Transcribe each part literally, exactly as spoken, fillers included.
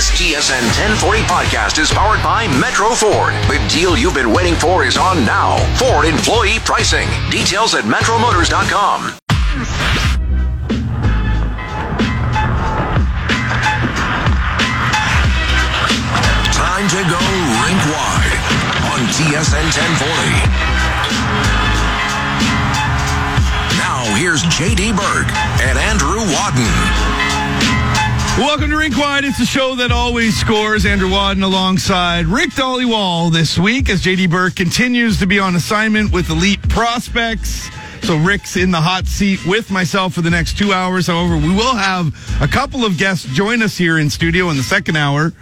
This T S N ten forty podcast is powered by Metro Ford. The deal you've been waiting for is on now. Ford employee pricing. Details at metro motors dot com. Time to go rink wide on T S N ten forty. Now here's J D Berg and Andrew Wadden. Welcome to Rink Wide. It's the show that always scores. Andrew Wadden alongside Rick Dhaliwal this week as J D Burke continues to be on assignment with Elite Prospects. So Rick's in the hot seat with myself for the next two hours. However, we will have a couple of guests join us here in studio in the second hour.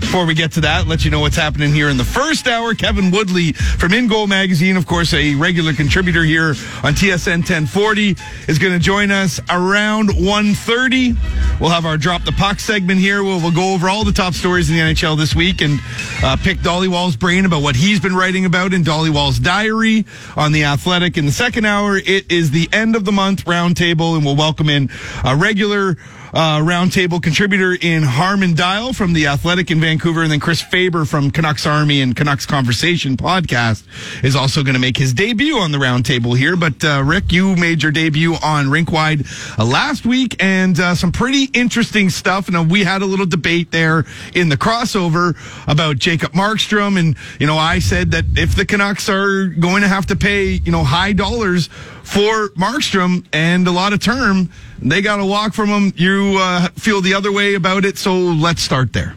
Before we get to that, let you know what's happening here in the first hour. Kevin Woodley from In Goal Magazine, of course, a regular contributor here on T S N ten forty, is going to join us around one thirty. We'll have our Drop the Puck segment here. We'll, we'll go over all the top stories in the N H L this week and uh, pick Dhaliwal's brain about what he's been writing about in Dhaliwal's diary on The Athletic. In the second hour, it is the end of the month roundtable, and we'll welcome in a regular Uh, roundtable contributor in Harman Dayal from The Athletic in Vancouver, and then Chris Faber from Canucks Army and Canucks Conversation podcast is also going to make his debut on the roundtable here. But uh, Rick, you made your debut on Rinkwide uh, last week, and uh, some pretty interesting stuff. And uh, we had a little debate there in the crossover about Jacob Markstrom, and you know, I said that if the Canucks are going to have to pay you know high dollars for Markstrom and a lot of term, they got to walk from him. You uh, feel the other way about it, so let's start there.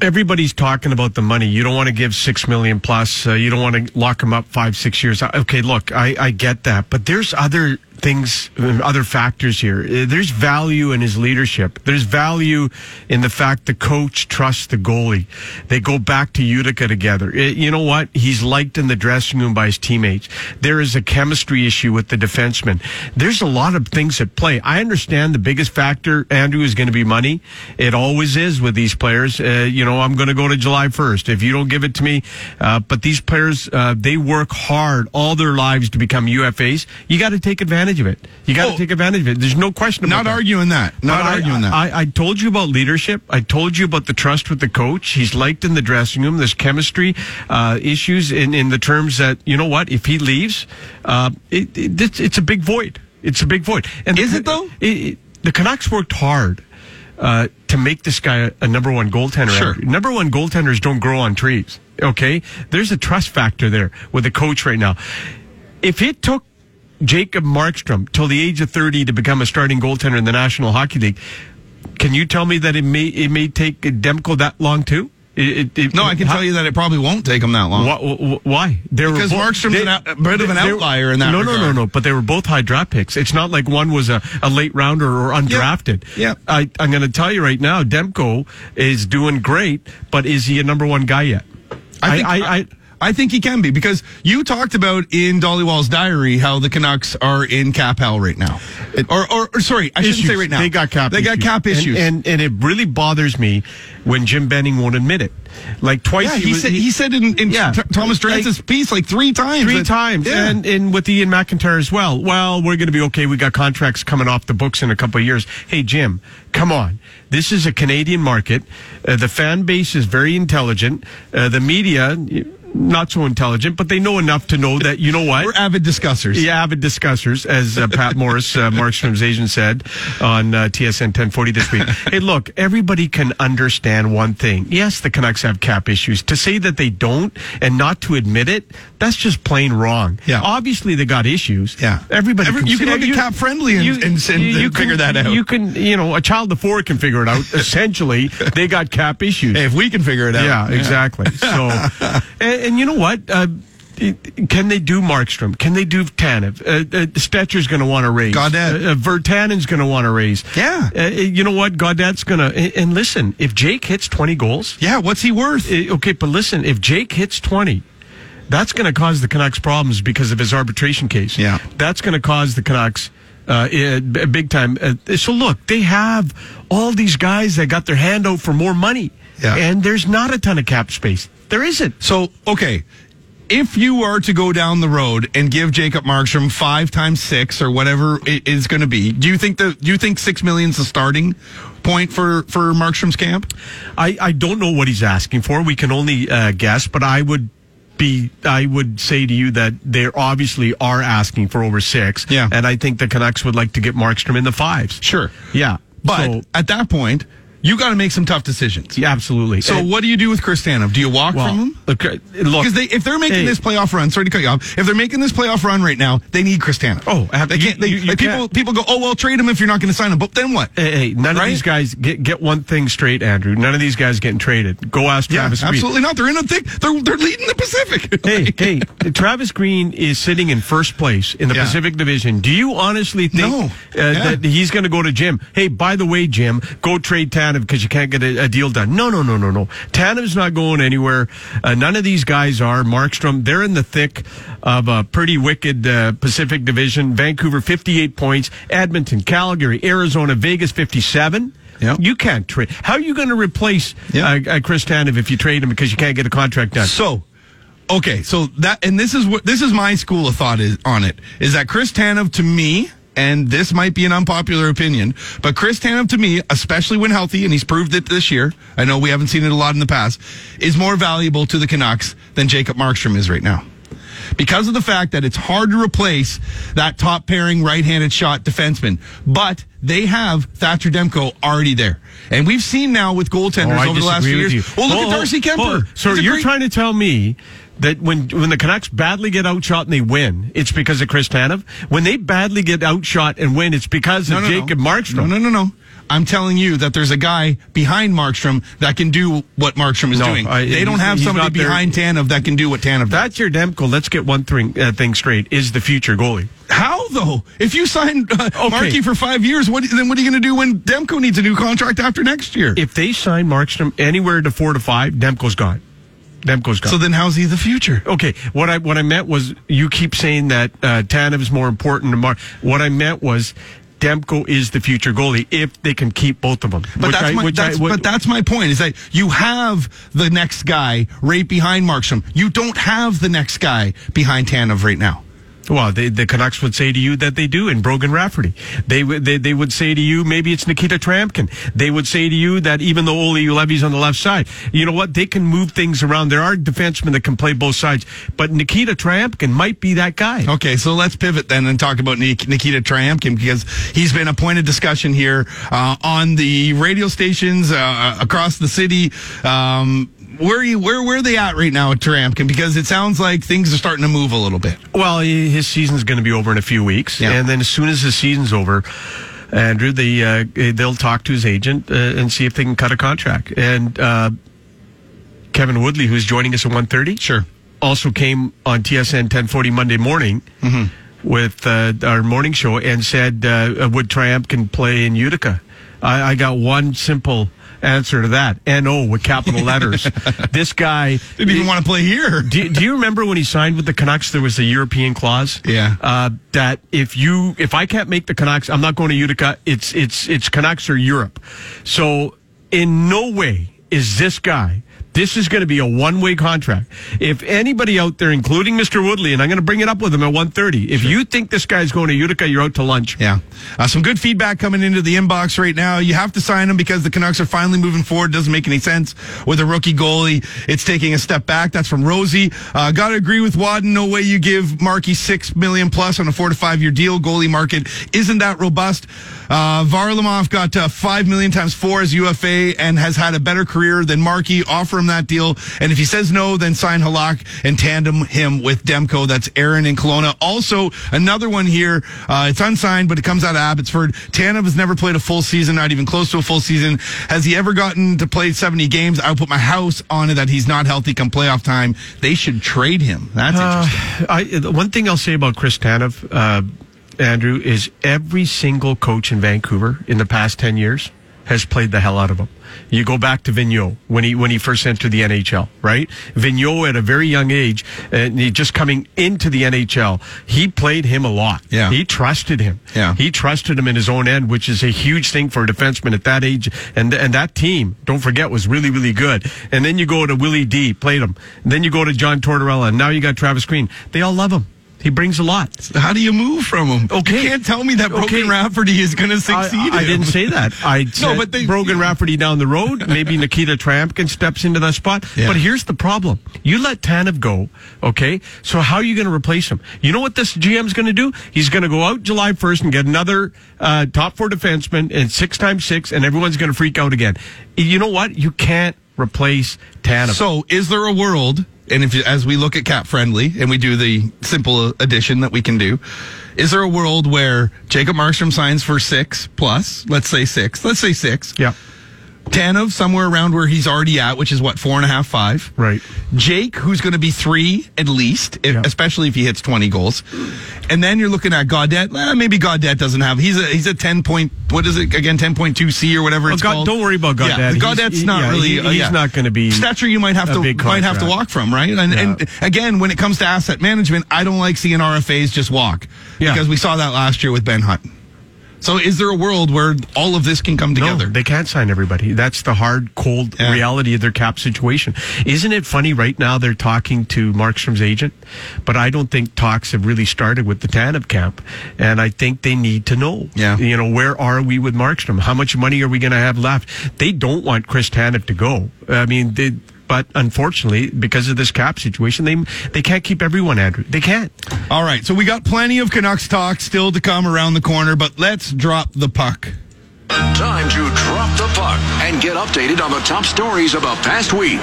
Everybody's talking about the money. You don't want to give six million dollars plus. Uh, you don't want to lock him up five, six years. Okay, look, I, I get that. But there's other things, other factors here. There's value in his leadership. There's value in the fact the coach trusts the goalie. They go back to Utica together. It, you know what? He's liked in the dressing room by his teammates. There is a chemistry issue with the defenseman. There's a lot of things at play. I understand the biggest factor, Andrew, is going to be money. It always is with these players. Uh, you know, I'm going to go to July first if you don't give it to me. Uh, but these players, uh, they work hard all their lives to become U F As. You got to take advantage of it. You got to oh, take advantage of it. There's no question about it. Not that. arguing that. Not I, arguing that. I, I told you about leadership. I told you about the trust with the coach. He's liked in the dressing room. There's chemistry uh, issues in, in the terms that, you know what, if he leaves, uh, it, it, it's, it's a big void. It's a big void. And Is the, it, though? It, it, the Canucks worked hard uh, to make this guy a, a number one goaltender. Sure. Number one goaltenders don't grow on trees, okay? There's a trust factor there with the coach right now. If it took Jacob Markstrom till the age of thirty to become a starting goaltender in the National Hockey League, can you tell me that it may it may take Demko that long too? It, it, it, no, I can how, tell you that it probably won't take him that long. Wh- wh- why? They because both, Markstrom's they, an, a bit of an outlier in that no, regard. No, no, no, no. But they were both high draft picks. It's not like one was a, a late rounder or undrafted. Yeah. Yep. I, I'm going to tell you right now, Demko is doing great, but is he a number one guy yet? I think... I, I, I, I think he can be, because you talked about in Dhaliwal's diary how the Canucks are in cap hell right now. It, or, or, or, sorry, I issues. shouldn't say right now. They got cap they issues. They got cap issues. And, and, and it really bothers me when Jim Benning won't admit it. Like twice yeah, he, he was, said he, he said in, in yeah, Thomas Drance's like, piece like three times three that, times yeah. and, and with Ian McIntyre as well. Well, we're going to be okay. We got contracts coming off the books in a couple of years. Hey Jim, come on. This is a Canadian market. Uh, the fan base is very intelligent. Uh, the media not so intelligent, but they know enough to know that, you know what? We're avid discussers. Yeah, avid discussers, as uh, Pat Morris, uh, Markstrom's agent, said on uh, T S N ten forty this week. Hey, look, everybody can understand one thing. Yes, the Canucks have cap issues. To say that they don't and not to admit it, that's just plain wrong. Yeah. Obviously, they got issues. Yeah. Everybody Every, can You can look at cap friendly and, you, and, and, you, you and can, figure that out. You can, you know, a child of four can figure it out. Essentially, they got cap issues. Hey, if we can figure it out. Yeah, yeah. Exactly. So, and, And you know what? Uh, can they do Markstrom? Can they do Tanev? Uh, uh, Stetcher's going to want to raise. Gaudette. Uh, uh, Virtanen's going to want to raise. Yeah. Uh, you know what? Gaudette's going to... And, and listen, if Jake hits twenty goals... Yeah, what's he worth? Uh, okay, but listen, if Jake hits twenty... That's going to cause the Canucks problems because of his arbitration case. Yeah. That's going to cause the Canucks uh, big time. Uh, so, look, they have all these guys that got their hand out for more money. Yeah. And there's not a ton of cap space. There isn't. So, okay, if you were to go down the road and give Jacob Markstrom five times six or whatever it is going to be, do you think the do you think six million is the starting point for, for Markstrom's camp? I, I don't know what he's asking for. We can only uh, guess, but I would be I would say to you that they obviously are asking for over six. Yeah. And I think the Canucks would like to get Markstrom in the fives. Sure. Yeah. But so, at that point, you got to make some tough decisions. Yeah, absolutely. So, it, what do you do with Chris Tanev? Do you walk well, from him? Look, because they, if they're making hey, this playoff run, sorry to cut you off. If they're making this playoff run right now, they need Chris Tanev. Oh, they can't. They, you, you like can't. People, people go, oh well, trade him if you're not going to sign him. But then what? Hey, hey none right? of these guys get, get one thing straight, Andrew. None of these guys getting traded. Go ask yeah, Travis. Absolutely Green. Absolutely not. They're in a thick. They're they're leading the Pacific. Hey, like, hey, Travis Green is sitting in first place in the yeah. Pacific Division. Do you honestly think no. uh, yeah. that he's going to go to Jim? Hey, by the way, Jim, go trade Tanev. Because you can't get a, a deal done. No, no, no, no, no. Tanev's not going anywhere. Uh, none of these guys are. Markstrom, they're in the thick of a pretty wicked uh, Pacific Division. Vancouver, fifty-eight points. Edmonton, Calgary, Arizona, Vegas, fifty-seven. Yep. You can't trade. How are you going to replace yep. uh, uh, Chris Tanev if you trade him because you can't get a contract done? So, okay, so that and this is what this is my school of thought is on it is that Chris Tanev to me. And this might be an unpopular opinion, but Chris Tanev to me, especially when healthy, and he's proved it this year, I know we haven't seen it a lot in the past, is more valuable to the Canucks than Jacob Markstrom is right now. Because of the fact that it's hard to replace that top pairing right-handed shot defenseman. But they have Thatcher Demko already there. And we've seen now with goaltenders oh, over the last few years. You. Well, look oh, at Darcy Kemper. Oh, so you're great- trying to tell me that when when the Canucks badly get outshot and they win, it's because of Chris Tanev? When they badly get outshot and win, it's because no, of no, Jacob no. Markstrom? No, no, no, no. I'm telling you that there's a guy behind Markstrom that can do what Markstrom is no, doing. I, they don't have somebody behind Tanev that can do what Tanev does. That's your Demko. Let's get one thing, uh, thing straight. Is the future goalie. How, though? If you sign uh, okay. Markey for five years, what, then what are you going to do when Demko needs a new contract after next year? If they sign Markstrom anywhere to four to five, Demko's gone. Demko's gone. So then how's he the future? Okay, what I what I meant was you keep saying that uh, Tanev's more important than Mark. What I meant was Demko is the future goalie if they can keep both of them. But that's, I, my, that's, I, what, but that's my point, is that you have the next guy right behind Markstrom. You don't have the next guy behind Tanev right now. Well, they, the Canucks would say to you that they do in Brogan Rafferty. They, they they would say to you maybe it's Nikita Tryamkin. They would say to you that even though Ole Ulevi's on the left side, you know what? They can move things around. There are defensemen that can play both sides, but Nikita Tryamkin might be that guy. Okay, so let's pivot then and talk about Nikita Tryamkin because he's been a point of discussion here uh, on the radio stations uh, across the city. Um, Where are you, where where are they at right now at Tryamkin? Because it sounds like things are starting to move a little bit. Well, his season's going to be over in a few weeks, yeah. and then as soon as his season's over, Andrew, they uh, they'll talk to his agent uh, and see if they can cut a contract. And uh, Kevin Woodley, who's joining us at one thirty, sure, also came on T S N ten forty Monday morning mm-hmm. with uh, our morning show and said, uh, "Would Tryamkin play in Utica?" I, I got one simple answer to that. N O with capital letters. This guy didn't even he, want to play here. do, do you remember when he signed with the Canucks? There was a European clause. Yeah. Uh, that if you, if I can't make the Canucks, I'm not going to Utica. It's it's it's Canucks or Europe. So in no way is this guy. This is going to be a one-way contract. If anybody out there, including Mister Woodley, and I'm going to bring it up with him at one thirty, if sure. you think this guy's going to Utica, you're out to lunch. Yeah. Uh, some good feedback coming into the inbox right now. You have to sign him because the Canucks are finally moving forward. Doesn't make any sense with a rookie goalie. It's taking a step back. That's from Rosie. Uh, got to agree with Wadden. No way you give Markey six million dollars plus on a four to five-year deal. Goalie market isn't that robust. Uh, Varlamov got uh, five million dollars times four as U F A and has had a better career than Markey. Offer him that deal, and if he says no, then sign Halak and tandem him with Demko. That's Aaron in Kelowna. Also, another one here. Uh, it's unsigned, but it comes out of Abbotsford. Tanev has never played a full season, not even close to a full season. Has he ever gotten to play seventy games? I'll put my house on it that he's not healthy come playoff time. They should trade him. That's uh, interesting. I, one thing I'll say about Chris Tanev, uh, Andrew, is every single coach in Vancouver in the past ten years has played the hell out of him. You go back to Vigneault when he when he first entered the N H L, right? Vigneault at a very young age, and he just coming into the N H L, he played him a lot. Yeah. He trusted him. Yeah. He trusted him in his own end, which is a huge thing for a defenseman at that age. And and that team, don't forget, was really, really good. And then you go to Willie D, played him. And then you go to John Tortorella, and now you got Travis Green. They all love him. He brings a lot. How do you move from him? Okay. You can't tell me that Brogan okay. Rafferty is going to succeed. I, I didn't say that. I said no, but they, Brogan yeah. Rafferty down the road. Maybe Nikita Tryamkin steps into that spot. Yeah. But here's the problem. You let Tanev go, okay? So how are you going to replace him? You know what this G M's going to do? He's going to go out July first and get another uh, top four defenseman and six times six, and everyone's going to freak out again. You know what? You can't replace Tanev. So is there a world... And if, as we look at Cap Friendly and we do the simple addition that we can do, is there a world where Jacob Markstrom signs for six plus, let's say six, let's say six. Yeah. Tanev, somewhere around where he's already at, which is what, four and a half, five. Right. Jake, who's going to be three at least, if, yeah. especially if he hits twenty goals. And then you're looking at Gaudette. Well, maybe Gaudette doesn't have. He's a he's a ten point. What is it again? Ten point two C or whatever well, it's God, called. Don't worry about Gaudette. Yeah, Gaudette's not yeah, really. He, he's uh, yeah. not going to be. Stature you might have to might have to walk from, right? And, yeah. and again, when it comes to asset management, I don't like seeing R F As just walk yeah. because we saw that last year with Ben Hunt. So is there a world where all of this can come together? No, they can't sign everybody. That's the hard, cold yeah. reality of their cap situation. Isn't it funny right now they're talking to Markstrom's agent? But I don't think talks have really started with the Tanev camp. And I think they need to know, yeah. you know, where are we with Markstrom? How much money are we going to have left? They don't want Chris Tanev to go. I mean, they... But unfortunately, because of this cap situation, they they can't keep everyone, Andrew. They can't. All right, so we got plenty of Canucks talk still to come around the corner, but let's drop the puck. Time to drop the puck and get updated on the top stories of the past week.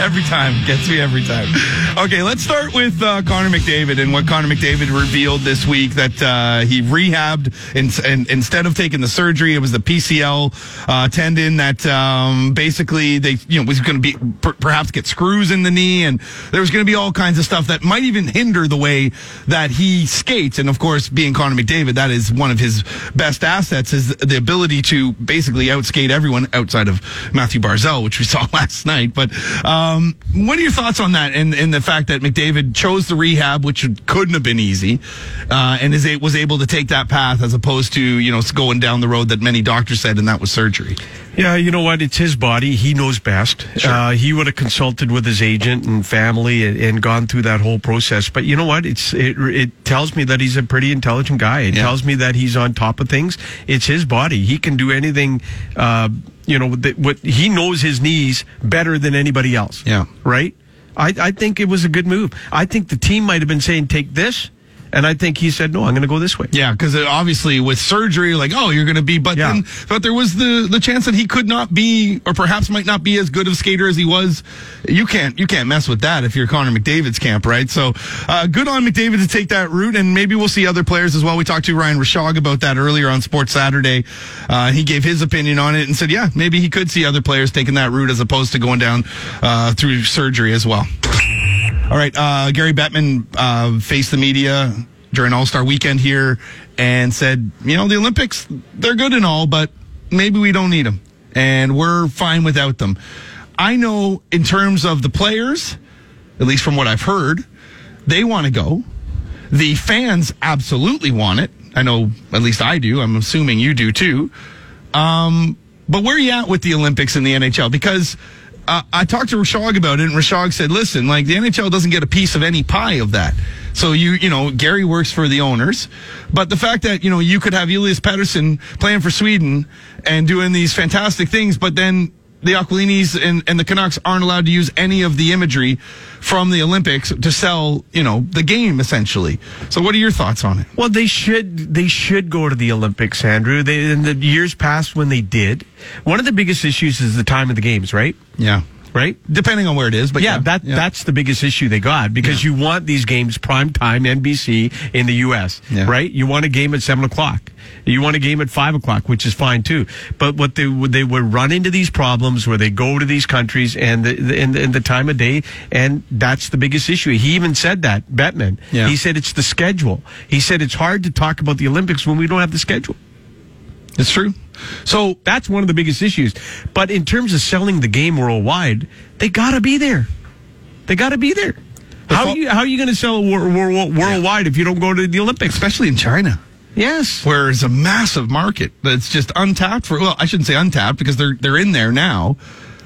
Every time. Gets me every time. Okay, let's start with uh, Connor McDavid and what Connor McDavid revealed this week, that uh, he rehabbed and, and instead of taking the surgery, it was the P C L uh, tendon that um, basically they you know was going to be per- perhaps get screws in the knee, and there was going to be all kinds of stuff that might even hinder the way that he skates. And of course, being Connor McDavid, that is one of his best assets, is the ability to basically outskate everyone outside of Mathew Barzal, which we saw last night. But um, Um, what are your thoughts on that, and, and the fact that McDavid chose the rehab, which couldn't have been easy, uh, and is, was able to take that path as opposed to, you know, going down the road that many doctors said, and that was surgery? Yeah, you know what? It's his body. He knows best. Sure. Uh, he would have consulted with his agent and family and, and gone through that whole process. But you know what? It's it, it tells me that he's a pretty intelligent guy. It yeah. tells me that he's on top of things. It's his body. He can do anything. Uh, You know, what he knows his knees better than anybody else. Yeah. Right? I, I think it was a good move. I think the team might have been saying, take this. And I think he said, no, I'm going to go this way. Yeah, because obviously with surgery, like, oh, you're going to be. But yeah. then, but there was the, the chance that he could not be, or perhaps might not be as good of a skater as he was. You can't you can't mess with that if you're Connor McDavid's camp, right? So uh, good on McDavid to take that route. And maybe we'll see other players as well. We talked to Ryan Rashog about that earlier on Sports Saturday. Uh, he gave his opinion on it and said, yeah, maybe he could see other players taking that route as opposed to going down uh, through surgery as well. All right, uh, Gary Bettman uh, faced the media during All-Star Weekend here and said, you know, the Olympics, they're good and all, but maybe we don't need them, and we're fine without them. I know in terms of the players, at least from what I've heard, they want to go. The fans absolutely want it. I know, at least I do. I'm assuming you do too. Um, but where are you at with the Olympics and the N H L? Because... Uh, I talked to Rashog about it, and Rashog said, listen, like, the N H L doesn't get a piece of any pie of that. So, you you know, Gary works for the owners. But the fact that, you know, you could have Elias Pettersson playing for Sweden and doing these fantastic things, but then the Aquilinis and, and the Canucks aren't allowed to use any of the imagery from the Olympics to sell, you know, the game, essentially. So what are your thoughts on it? Well, they should they should go to the Olympics, Andrew. They, in the years past when they did, one of the biggest issues is the time of the games, right? Yeah. right? Depending on where it is, but yeah, yeah, that, yeah. that's the biggest issue they got, because yeah. you want these games prime time N B C in the U S, yeah. right? You want a game at seven o'clock. You want a game at five o'clock, which is fine too. But what they would, they would run into these problems where they go to these countries and the, the, and, the, and the time of day, and that's the biggest issue. He even said that, Bettman. Yeah. He said it's the schedule. He said it's hard to talk about the Olympics when we don't have the schedule. It's true. So that's one of the biggest issues. But in terms of selling the game worldwide, they got to be there. They got to be there. The how, fo- you, how are you going to sell it wor- wor- wor- worldwide yeah. if you don't go to the Olympics? Especially in China. Yes. Where it's a massive market that's just untapped for, well, I shouldn't say untapped because they're they're in there now.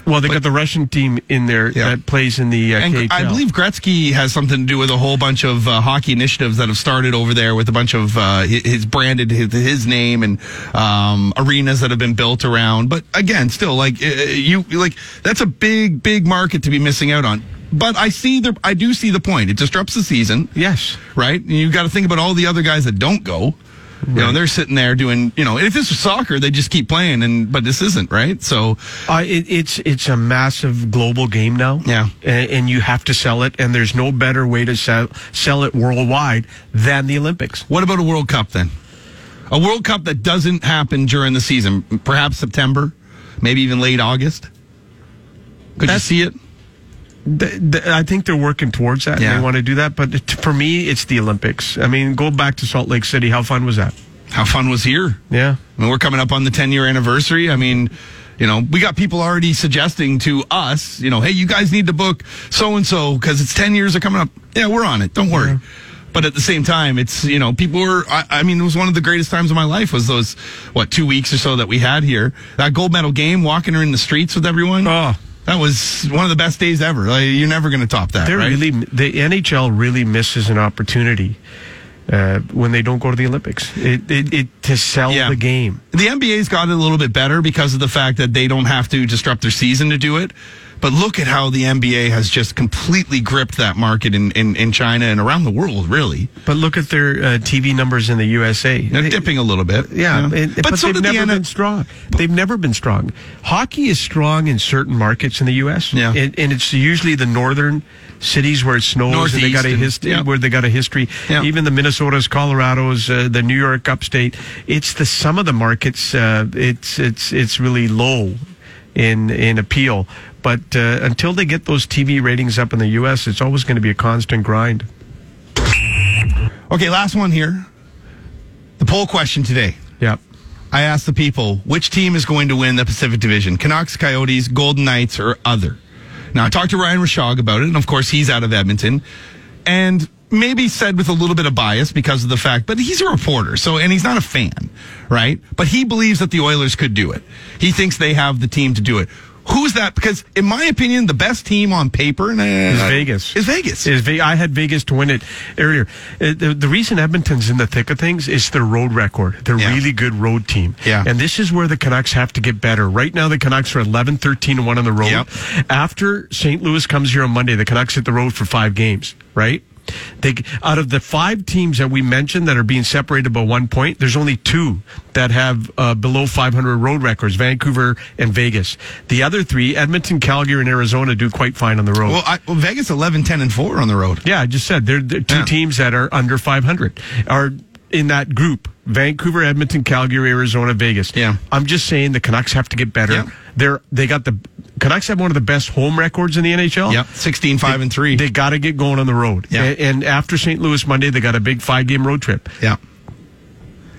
Well, they but, got the Russian team in there yeah. that plays in the uh, and K H L. I believe Gretzky has something to do with a whole bunch of uh, hockey initiatives that have started over there with a bunch of uh, his branded, his, his name, and um, arenas that have been built around. But again, still, like you, like that's a big, big market to be missing out on. But I see the, I do see the point. It disrupts the season. Yes, right. And you've got to think about all the other guys that don't go. Right. You know, they're sitting there doing, you know, if this was soccer, they just keep playing, and but this isn't, right? So uh, it, it's it's a massive global game now. Yeah. And, and you have to sell it, and there's no better way to sell, sell it worldwide than the Olympics. What about a World Cup then? A World Cup that doesn't happen during the season, perhaps September, maybe even late August? Could That's- you see it? I think they're working towards that, yeah. and they want to do that. But for me, it's the Olympics. I mean, go back to Salt Lake City. How fun was that? How fun was here? Yeah. I mean, we're coming up on the ten-year anniversary. I mean, you know, we got people already suggesting to us, you know, hey, you guys need to book so-and-so because it's ten years are coming up. Yeah, we're on it. Don't worry. Yeah. But at the same time, it's, you know, people were, I, I mean, it was one of the greatest times of my life was those, what, two weeks or so that we had here. That gold medal game, walking her in the streets with everyone. Oh. That was one of the best days ever. Like, you're never going to top that, They're right? Really, the N H L really misses an opportunity uh, when they don't go to the Olympics it, it, it, to sell yeah. the game. The N B A's got it a little bit better because of the fact that they don't have to disrupt their season to do it. But look at how the N B A has just completely gripped that market in, in, in China and around the world, really. But look at their uh, T V numbers in the U S A. They're they, dipping a little bit. Yeah, you know? it, but, but so they've never the N- been strong. They've never been strong. Hockey is strong in certain markets in the U S. Yeah, and, and it's usually the northern cities where it snows. Northeast and they got a history. Yeah. Where they got a history. Yeah. Even the Minnesotas, Colorados, uh, the New York upstate. It's the sum of the markets. Uh, it's it's it's really low in in appeal. But uh, until they get those T V ratings up in the U S, it's always going to be a constant grind. Okay, last one here. The poll question today. Yep. I asked the people, which team is going to win the Pacific Division? Canucks, Coyotes, Golden Knights, or other? Now, I talked to Ryan Rashog about it, and of course, he's out of Edmonton. And maybe said with a little bit of bias because of the fact, but he's a reporter, so, and he's not a fan, right? But he believes that the Oilers could do it. He thinks they have the team to do it. Who's that? Because, in my opinion, the best team on paper nah, is Vegas. Is Vegas. Is Ve- I had Vegas to win it earlier. Uh, the, the reason Edmonton's in the thick of things is their road record. They're yeah. really good road team. Yeah. And this is where the Canucks have to get better. Right now, the Canucks are eleven, thirteen, one on the road. Yep. After Saint Louis comes here on Monday, the Canucks hit the road for five games, right? They, out of the five teams that we mentioned that are being separated by one point, there's only two that have uh, below five hundred road records, Vancouver and Vegas. The other three, Edmonton, Calgary, and Arizona, do quite fine on the road. Well, I, well Vegas eleven, ten, and four on the road. Yeah, I just said they're, they're two yeah. teams that are under five hundred are in that group. Vancouver, Edmonton, Calgary, Arizona, Vegas. Yeah. I'm just saying the Canucks have to get better. Yeah. They're they got the Canucks have one of the best home records in the N H L. Yep. sixteen, five, and three. They got to get going on the road. Yeah. And, and after Saint Louis Monday, they got a big five-game road trip. Yeah.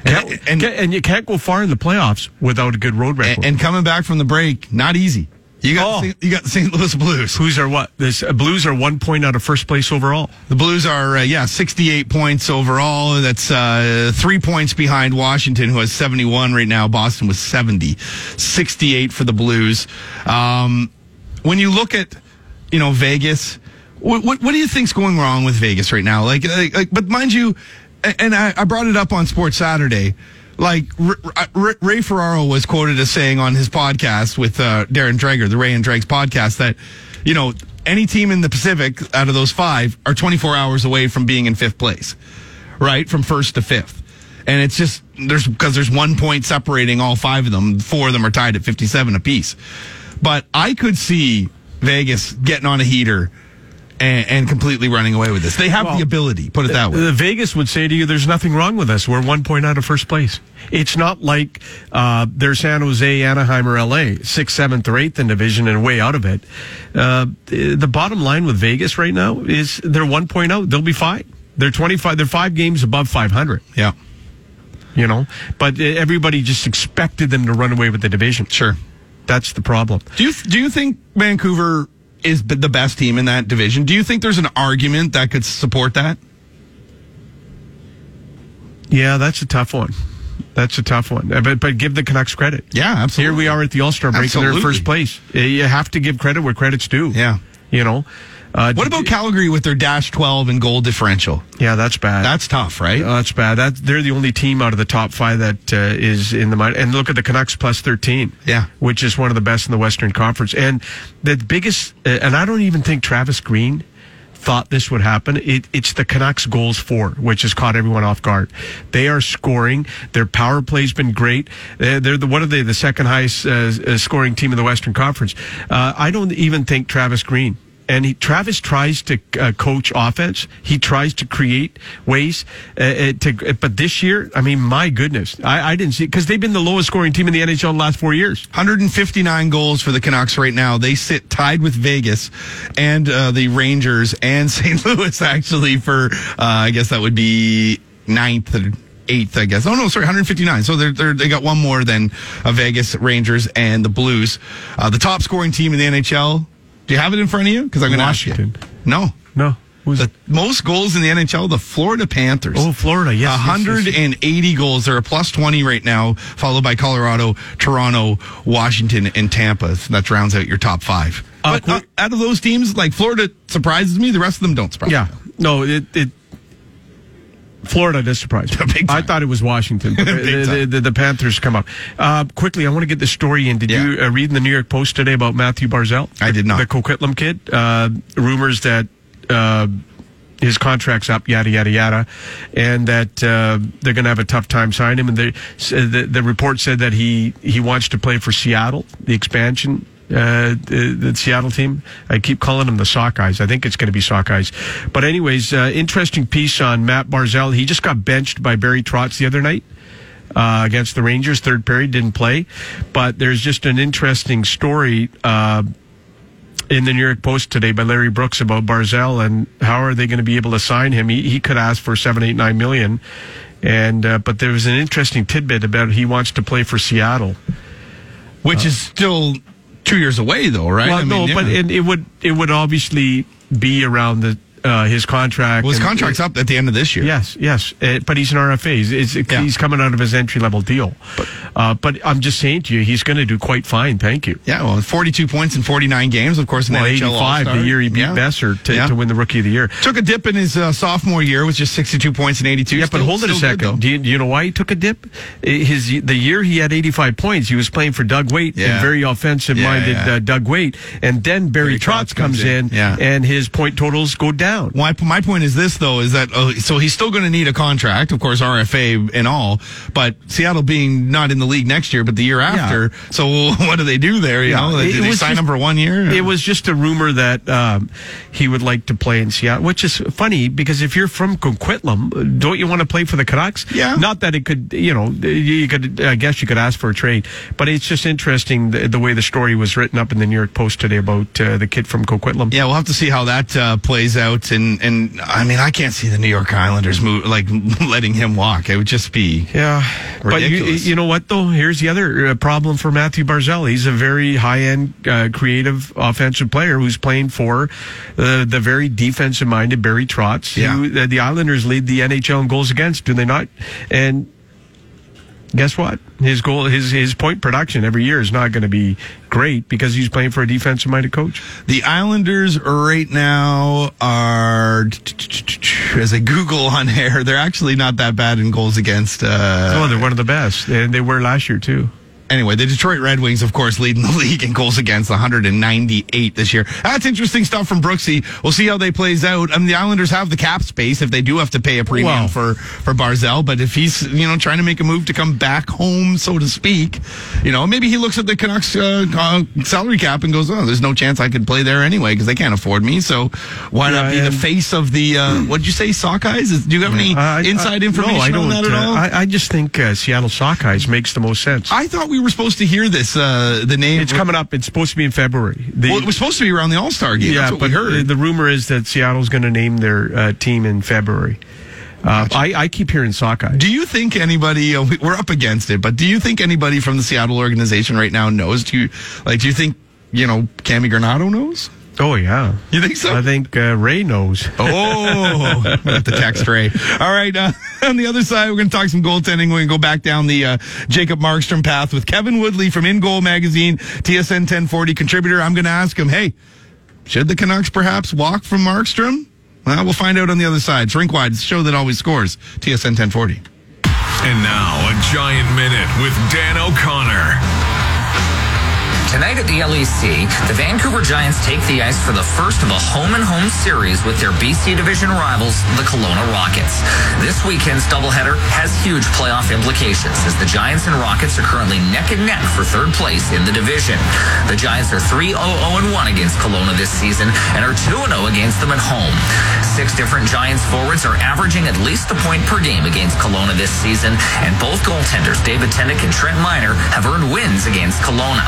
And, and, and, and you can't go far in the playoffs without a good road record. And coming back from the break, not easy. You got oh. you got the Saint Louis Blues. Blues are what? This uh, Blues are one point out of first place overall. The Blues are uh, yeah, sixty-eight points overall. That's uh, three points behind Washington, who has seventy-one right now. Boston with seventy, sixty-eight for the Blues. Um, when you look at, you know, Vegas, what, what what do you think's going wrong with Vegas right now? Like, like, like but mind you, and I, I brought it up on Sports Saturday. Like, Ray Ferraro was quoted as saying on his podcast with uh, Darren Dreger, the Ray and Dregs podcast, that, you know, any team in the Pacific out of those five are twenty-four hours away from being in fifth place, right? From first to fifth. And it's just, there's, because there's one point separating all five of them. Four of them are tied at fifty-seven apiece. But I could see Vegas getting on a heater and, and completely running away with this. They have well, the ability, put it that way. The Vegas would say to you, there's nothing wrong with us. We're one point out of first place. It's not like uh, they're San Jose, Anaheim, or L A, sixth, seventh, or eighth in division and way out of it. Uh, the bottom line with Vegas right now is they're one point out. They'll be fine. They're twenty-five. They're five games above five hundred. Yeah. You know, but everybody just expected them to run away with the division. Sure. That's the problem. Do you do you think Vancouver is the best team in that division? Do you think there's an argument that could support that? Yeah, that's a tough one. That's a tough one. But, but give the Canucks credit. Yeah, absolutely. Here we are at the All-Star break in their first place. You have to give credit where credit's due. Yeah. You know. Uh, what about Calgary with their dash twelve and goal differential? Yeah, that's bad. That's tough, right? Oh, that's bad. That they're the only team out of the top five that uh, is in the mind. And look at the Canucks plus thirteen. Yeah, which is one of the best in the Western Conference. And the biggest, uh, and I don't even think Travis Green thought this would happen. It, it's the Canucks goals for, which has caught everyone off guard. They are scoring. Their power play's been great. They're, they're the, what are they? The second highest uh, scoring team in the Western Conference. Uh, I don't even think Travis Green. And he, Travis tries to uh, coach offense. He tries to create ways uh, to. But this year, I mean, my goodness, I, I didn't see because they've been the lowest scoring team in the N H L in the last four years. one hundred fifty-nine goals for the Canucks right now. They sit tied with Vegas and uh, the Rangers and Saint Louis actually for. Uh, I guess that would be ninth and eighth. I guess. Oh no, sorry, one hundred fifty-nine. So they're, they're, they got one more than uh, Vegas, Rangers, and the Blues. Uh, the top scoring team in the N H L. Do you have it in front of you? Because I'm going to ask you. No. No. Who's the it? Most goals in the N H L, the Florida Panthers. Oh, Florida, yes. one hundred eighty yes, yes. goals. They're a plus twenty right now, followed by Colorado, Toronto, Washington, and Tampa. So that rounds out your top five. Uh, but uh, out of those teams, like Florida surprises me. The rest of them don't surprise yeah. me. Yeah. No, it... it Florida does surprise me. I thought it was Washington. But the, the, the Panthers come up. Uh, quickly, I want to get the story in. Did yeah. you uh, read in the New York Post today about Mathew Barzal? I did not. The Coquitlam kid. Uh, rumors that uh, his contract's up, yada, yada, yada, and that uh, they're going to have a tough time signing him. And they, the, the report said that he, he wants to play for Seattle, the expansion Uh, the, the Seattle team. I keep calling them the Sockeyes. I think it's going to be Sockeyes. But anyways, uh, interesting piece on Matt Barzal. He just got benched by Barry Trotz the other night uh, against the Rangers. Third period, didn't play. But there's just an interesting story uh, in the New York Post today by Larry Brooks about Barzal and how are they going to be able to sign him. He, he could ask for seven, eight, nine million. And uh, but there was an interesting tidbit about he wants to play for Seattle, which uh, is still. Two years away, though, right? Well, I mean, no, yeah. but it, it would it would obviously be around the uh, his contract. Well, his contract's it, up at the end of this year. Yes, yes, uh, but he's an R F A. He's, it's, yeah. he's coming out of his entry level deal. But, uh, but I'm just saying to you, he's going to do quite fine. Thank you. Yeah, well, forty-two points in forty-nine games, of course. In well, N H L eighty-five All-Star. The year he beat yeah. Boeser to, yeah. to win the Rookie of the Year. Took a dip in his uh, sophomore year with just sixty-two points in eighty-two. Yeah, still, but hold it a second. Do you, do you know why he took a dip? His the year he had eighty-five points, he was playing for Doug Weight, yeah. and very offensive-minded yeah, yeah. uh, Doug Weight, and then Barry, Barry Trotz, Trotz comes in, in yeah. and his point totals go down. Well, my point is this, though, is that uh, so he's still going to need a contract, of course, R F A and all, but Seattle being not in the league next year, but the year after. Yeah. So what do they do there? You yeah. know, did they sign just, him for one year? Or? It was just a rumor that um, he would like to play in Seattle, which is funny because if you're from Coquitlam, don't you want to play for the Canucks? Yeah. Not that it could, you know, you could. I guess you could ask for a trade, but it's just interesting the, the way the story was written up in the New York Post today about uh, the kid from Coquitlam. Yeah, we'll have to see how that uh, plays out. And, and I mean, I can't see the New York Islanders move, like letting him walk. It would just be yeah. ridiculous. But you, you know what, though? Here's the other problem for Mathew Barzal. He's a very high-end, uh, creative, offensive player who's playing for uh, the very defensive-minded Barry Trotz. Yeah. Who, uh, the Islanders lead the N H L in goals against, do they not? And guess what? His goal, his his point production every year is not going to be great because he's playing for a defensive-minded coach. The Islanders right now are, as I Google on air, they're actually not that bad in goals against. Uh, oh, they're one of the best, and they were last year too. Anyway, the Detroit Red Wings, of course, leading the league in goals against, one hundred ninety-eight this year. That's interesting stuff from Brooksy. We'll see how they plays out. I mean, the Islanders have the cap space if they do have to pay a premium well, for, for Barzal. But if he's, you know, trying to make a move to come back home, so to speak, you know, maybe he looks at the Canucks uh, uh, salary cap and goes, oh, there's no chance I could play there anyway because they can't afford me. So why yeah, not be the face of the, uh, what did you say, Sockeyes? Do you have any I, inside I, information no, I don't, on that at all? Uh, I, I just think uh, Seattle Sockeyes makes the most sense. I thought we We were supposed to hear this, uh, the name. It's coming up. It's supposed to be in February. The, well, it was supposed to be around the All-Star game. Yeah, That's what but we heard. The, the rumor is that Seattle's going to name their uh, team in February. Uh, gotcha. I, I keep hearing Sockeye. Do you think anybody, uh, we're up against it, but do you think anybody from the Seattle organization right now knows? Do you, like, do you think, you know, Cami Granato knows? Oh, yeah. You think so? I think uh, Ray knows. Oh, I'm gonna have to text Ray. All right. Uh, on the other side, we're going to talk some goaltending. We're going to go back down the uh, Jacob Markstrom path with Kevin Woodley from In Goal Magazine, T S N ten forty contributor. I'm going to ask him, hey, should the Canucks perhaps walk from Markstrom? Well, we'll find out on the other side. It's Rink-Wide, the show that always scores, T S N ten forty. And now, a Giant Minute with Dan O'Connor. Tonight at the L E C, the Vancouver Giants take the ice for the first of a home-and-home series with their B C division rivals, the Kelowna Rockets. This weekend's doubleheader has huge playoff implications, as the Giants and Rockets are currently neck and neck for third place in the division. The Giants are three oh oh and one against Kelowna this season and are two and oh against them at home. Six different Giants forwards are averaging at least a point per game against Kelowna this season, and both goaltenders, David Tenick and Trent Miner, have earned wins against Kelowna.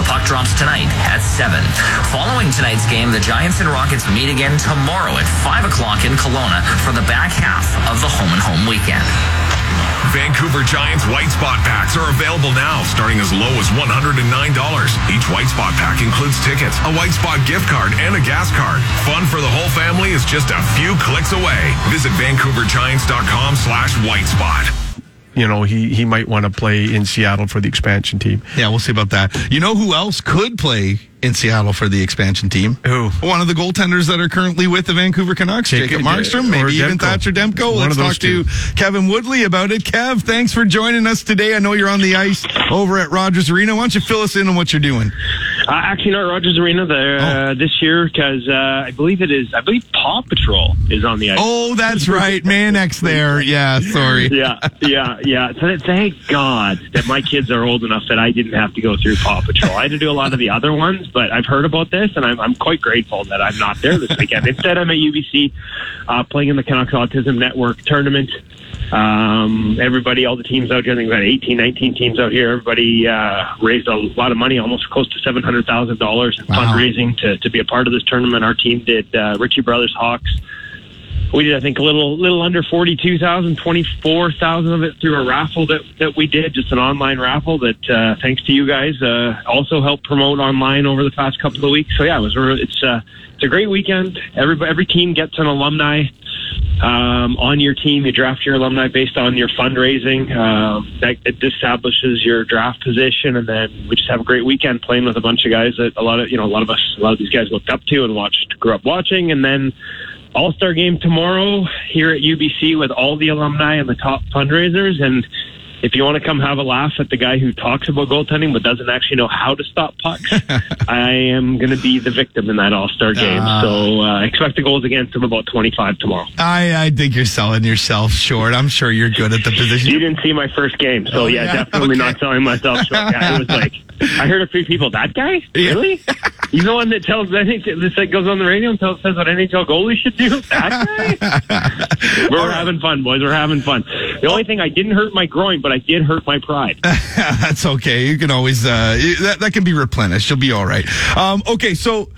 The puck drops tonight at seven. Following tonight's game, the Giants and Rockets meet again tomorrow at five o'clock in Kelowna for the back half of the home and home weekend. Vancouver Giants white spot packs are available now, starting as low as one hundred nine dollars. Each white spot pack includes tickets, a white spot gift card, and a gas card. Fun for the whole family is just a few clicks away. Visit vancouvergiants.com slash white spot. You know, he, he might want to play in Seattle for the expansion team. Yeah, we'll see about that. You know who else could play in Seattle for the expansion team? Who? One of the goaltenders that are currently with the Vancouver Canucks, Jake, Jacob Markstrom, maybe even Thatcher Demko. Let's talk two. to Kevin Woodley about it. Kev, thanks for joining us today. I know you're on the ice over at Rogers Arena. Why don't you fill us in on what you're doing? Uh, actually, not Rogers Arena there uh, oh. this year because uh, I believe it is. I believe Paw Patrol is on the ice. Oh, that's right, Manx there. Yeah, sorry. yeah, yeah, yeah. Thank God that my kids are old enough that I didn't have to go through Paw Patrol. I had to do a lot of the other ones, but I've heard about this, and I'm, I'm quite grateful that I'm not there this weekend. Instead, I'm at U B C uh, playing in the Canucks Autism Network tournament. Um, everybody, all the teams out here, I think about eighteen, nineteen teams out here, everybody uh, raised a lot of money, almost close to seven hundred thousand dollars in wow. fundraising to, to be a part of this tournament. Our team did uh, Ritchie Brothers Hawks. We did, I think, a little little under forty-two thousand, twenty-four thousand of it through a raffle that, that we did, just an online raffle that, uh, thanks to you guys, uh, also helped promote online over the past couple of weeks. So, yeah, it was really, it's uh, it's a great weekend. Every, every team gets an alumni um, on your team. You draft your alumni based on your fundraising. Um, that it establishes your draft position, and then we just have a great weekend playing with a bunch of guys that a lot of, you know, a lot of us, a lot of these guys looked up to and watched, grew up watching, and then All-Star game tomorrow here at U B C with all the alumni and the top fundraisers. And if you want to come have a laugh at the guy who talks about goaltending but doesn't actually know how to stop pucks, I am going to be the victim in that All-Star game. Uh, so uh, expect the goals against him about twenty-five tomorrow. I, I think you're selling yourself short. I'm sure you're good at the position. You didn't see my first game, so oh, yeah, yeah, definitely okay. Not selling myself short. Yeah, it was like, I heard a few people, that guy? Really? Yeah. He's the one that tells, I think this that goes on the radio and tells, says what N H L goalies should do. That guy? We're right. having fun, boys. We're having fun. The only thing, I didn't hurt my groin, but I did hurt my pride. That's okay. You can always, uh, that, that can be replenished. You'll be all right. Um, okay, so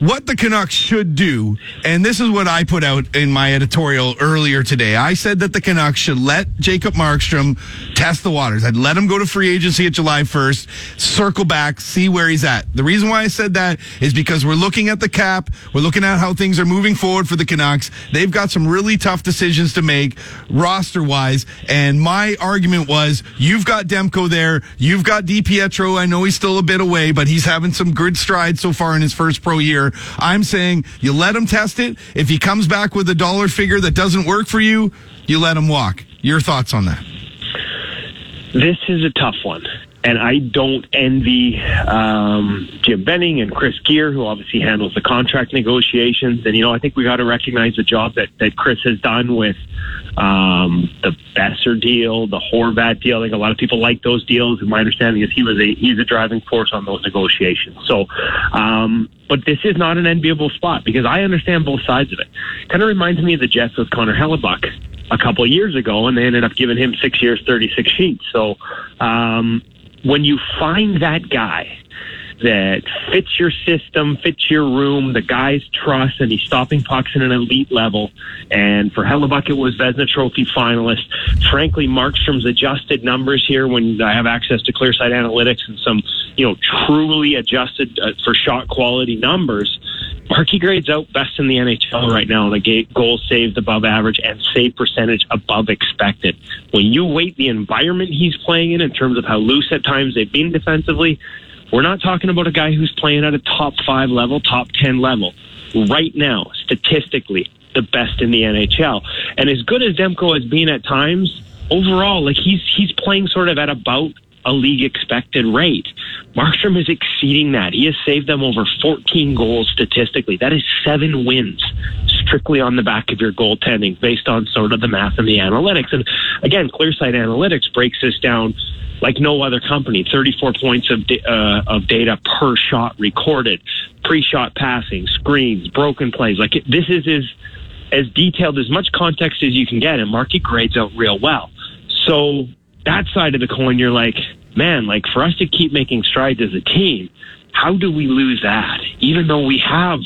what the Canucks should do, and this is what I put out in my editorial earlier today. I said that the Canucks should let Jacob Markstrom test the waters. I'd let him go to free agency at July first, circle back, see where he's at. The reason why I said that is because we're looking at the cap. We're looking at how things are moving forward for the Canucks. They've got some really tough decisions to make roster-wise, and my argument was you've got Demko there. You've got DiPietro. I know he's still a bit away, but he's having some good strides so far in his first pro year. I'm saying you let him test it. If he comes back with a dollar figure that doesn't work for you, you let him walk. Your thoughts on that? This is a tough one. And I don't envy um, Jim Benning and Chris Gear, who obviously handles the contract negotiations. And, you know, I think we got to recognize the job that, that Chris has done with um, the Boeser deal, the Horvat deal. I think a lot of people like those deals. And my understanding is he was a, he's a driving force on those negotiations. So, um, but this is not an enviable spot because I understand both sides of it. Kind of reminds me of the Jets with Connor Hellebuck a couple of years ago, and they ended up giving him six years, thirty-six sheets. So, um, when you find that guy that fits your system, fits your room, the guys trust, and he's stopping pucks at an elite level. And for Hellebuck, it was Vezina Trophy finalist. Frankly, Markstrom's adjusted numbers here when I have access to Clearsight Analytics and some, you know, truly adjusted uh, for shot quality numbers. Marky Grade's out best in the N H L right now. The goals saved above average and save percentage above expected. When you weight the environment he's playing in, in terms of how loose at times they've been defensively, we're not talking about a guy who's playing at a top five level, top ten level. Right now, statistically, the best in the N H L. And as good as Demko has been at times, overall, like he's he's playing sort of at about a league expected rate. Markstrom is exceeding that. He has saved them over fourteen goals statistically. That is seven wins strictly on the back of your goaltending based on sort of the math and the analytics. And again, Clearsight Analytics breaks this down like no other company. thirty-four points of uh, of data per shot recorded, pre-shot passing, screens, broken plays. Like it, this is, is as detailed, as much context as you can get, and Marky grades out real well. So that side of the coin, you're like, man, like for us to keep making strides as a team, how do we lose that? Even though we have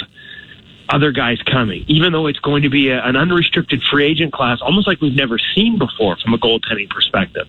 other guys coming, even though it's going to be a, an unrestricted free agent class, almost like we've never seen before from a goaltending perspective.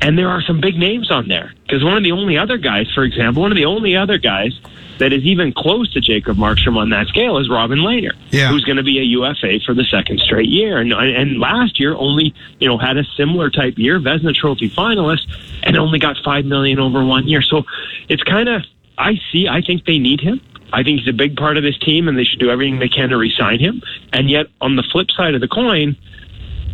And there are some big names on there because one of the only other guys, for example, one of the only other guys that is even close to Jacob Markstrom on that scale is Robin Lehner, yeah. who's going to be a U F A for the second straight year. And, and last year only, you know, had a similar type year, Vezina Trophy finalist, and only got five million dollars over one year. So it's kind of, I see, I think they need him. I think he's a big part of this team and they should do everything they can to re-sign him. And yet on the flip side of the coin,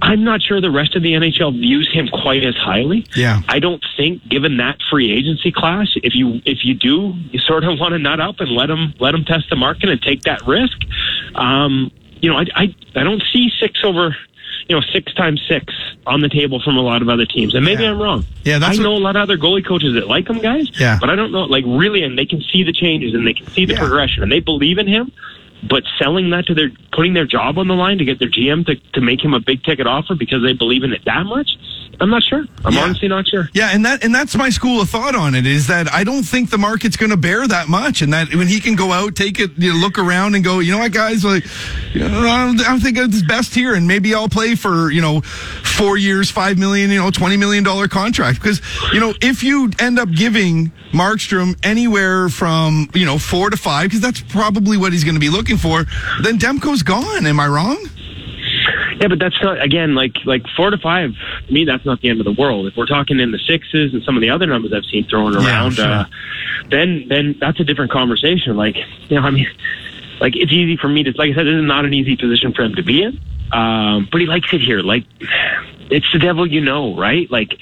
I'm not sure the rest of the N H L views him quite as highly. Yeah. I don't think, given that free agency class, if you if you do, you sort of want to nut up and let him let him test the market and take that risk. Um, you know, I, I I don't see six over, you know, six times six on the table from a lot of other teams, and maybe yeah. I'm wrong. Yeah, that's I know what... a lot of other goalie coaches that like him, guys. Yeah. But I don't know, like really, and they can see the changes and they can see the yeah. progression and they believe in him. But selling that to their, putting their job on the line to get their G M to, to make him a big ticket offer because they believe in it that much, I'm not sure. I'm yeah. honestly not sure. Yeah, and that and that's my school of thought on it is that I don't think the market's going to bear that much, and that when he can go out, take it, you know, look around, and go, you know what, guys, like, you know, I, don't, I don't think it's best here, and maybe I'll play for you know four years, five million, you know, twenty million dollar contract because you know if you end up giving Markstrom anywhere from you know four to five, because that's probably what he's going to be looking for, then Demko's gone. Am I wrong? Yeah, but that's not, again, like like four to five, to me, that's not the end of the world. If we're talking in the sixes and some of the other numbers I've seen thrown around, yeah, sure. uh, then then that's a different conversation. Like, you know, I mean, like it's easy for me to, like I said, this is not an easy position for him to be in, um, but he likes it here. Like, it's the devil you know, right? Like,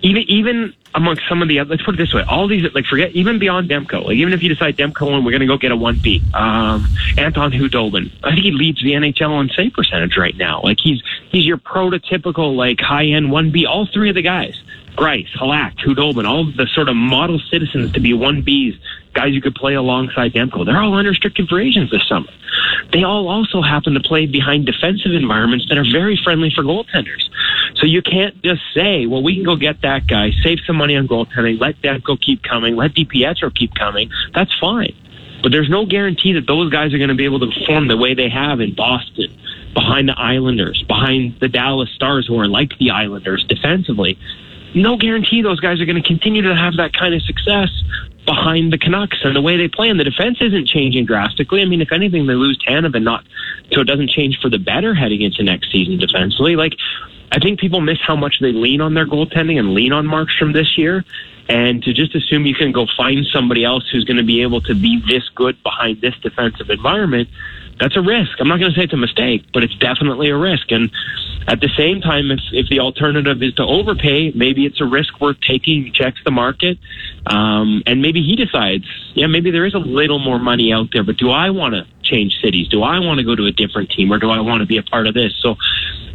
even even amongst some of the other, let's put it this way, all these, like, forget, even beyond Demko, like, even if you decide Demko and we're going to go get a one B, um, Anton Hudobin, I think he leads the N H L on save percentage right now. Like, he's he's your prototypical, like, high-end one B, all three of the guys, Greiss, Halak, Hudobin, all the sort of model citizens to be one Bs, guys you could play alongside Demko. They're all unrestricted free agents this summer. They all also happen to play behind defensive environments that are very friendly for goaltenders. So you can't just say, well, we can go get that guy, save some money on goaltending, let Demko keep coming, let DiPietro keep coming. That's fine. But there's no guarantee that those guys are going to be able to perform the way they have in Boston, behind the Islanders, behind the Dallas Stars, who are like the Islanders defensively. No guarantee those guys are going to continue to have that kind of success behind the Canucks and the way they play. And the defense isn't changing drastically. I mean, if anything, they lose Tanev, and not, so it doesn't change for the better heading into next season defensively. Like, I think people miss how much they lean on their goaltending and lean on Markstrom this year. And to just assume you can go find somebody else who's going to be able to be this good behind this defensive environment, that's a risk. I'm not going to say it's a mistake, but it's definitely a risk. And at the same time, if, if the alternative is to overpay, maybe it's a risk worth taking. He checks the market, um, and maybe he decides, yeah, maybe there is a little more money out there, but do I want to change cities? Do I want to go to a different team, or do I want to be a part of this? So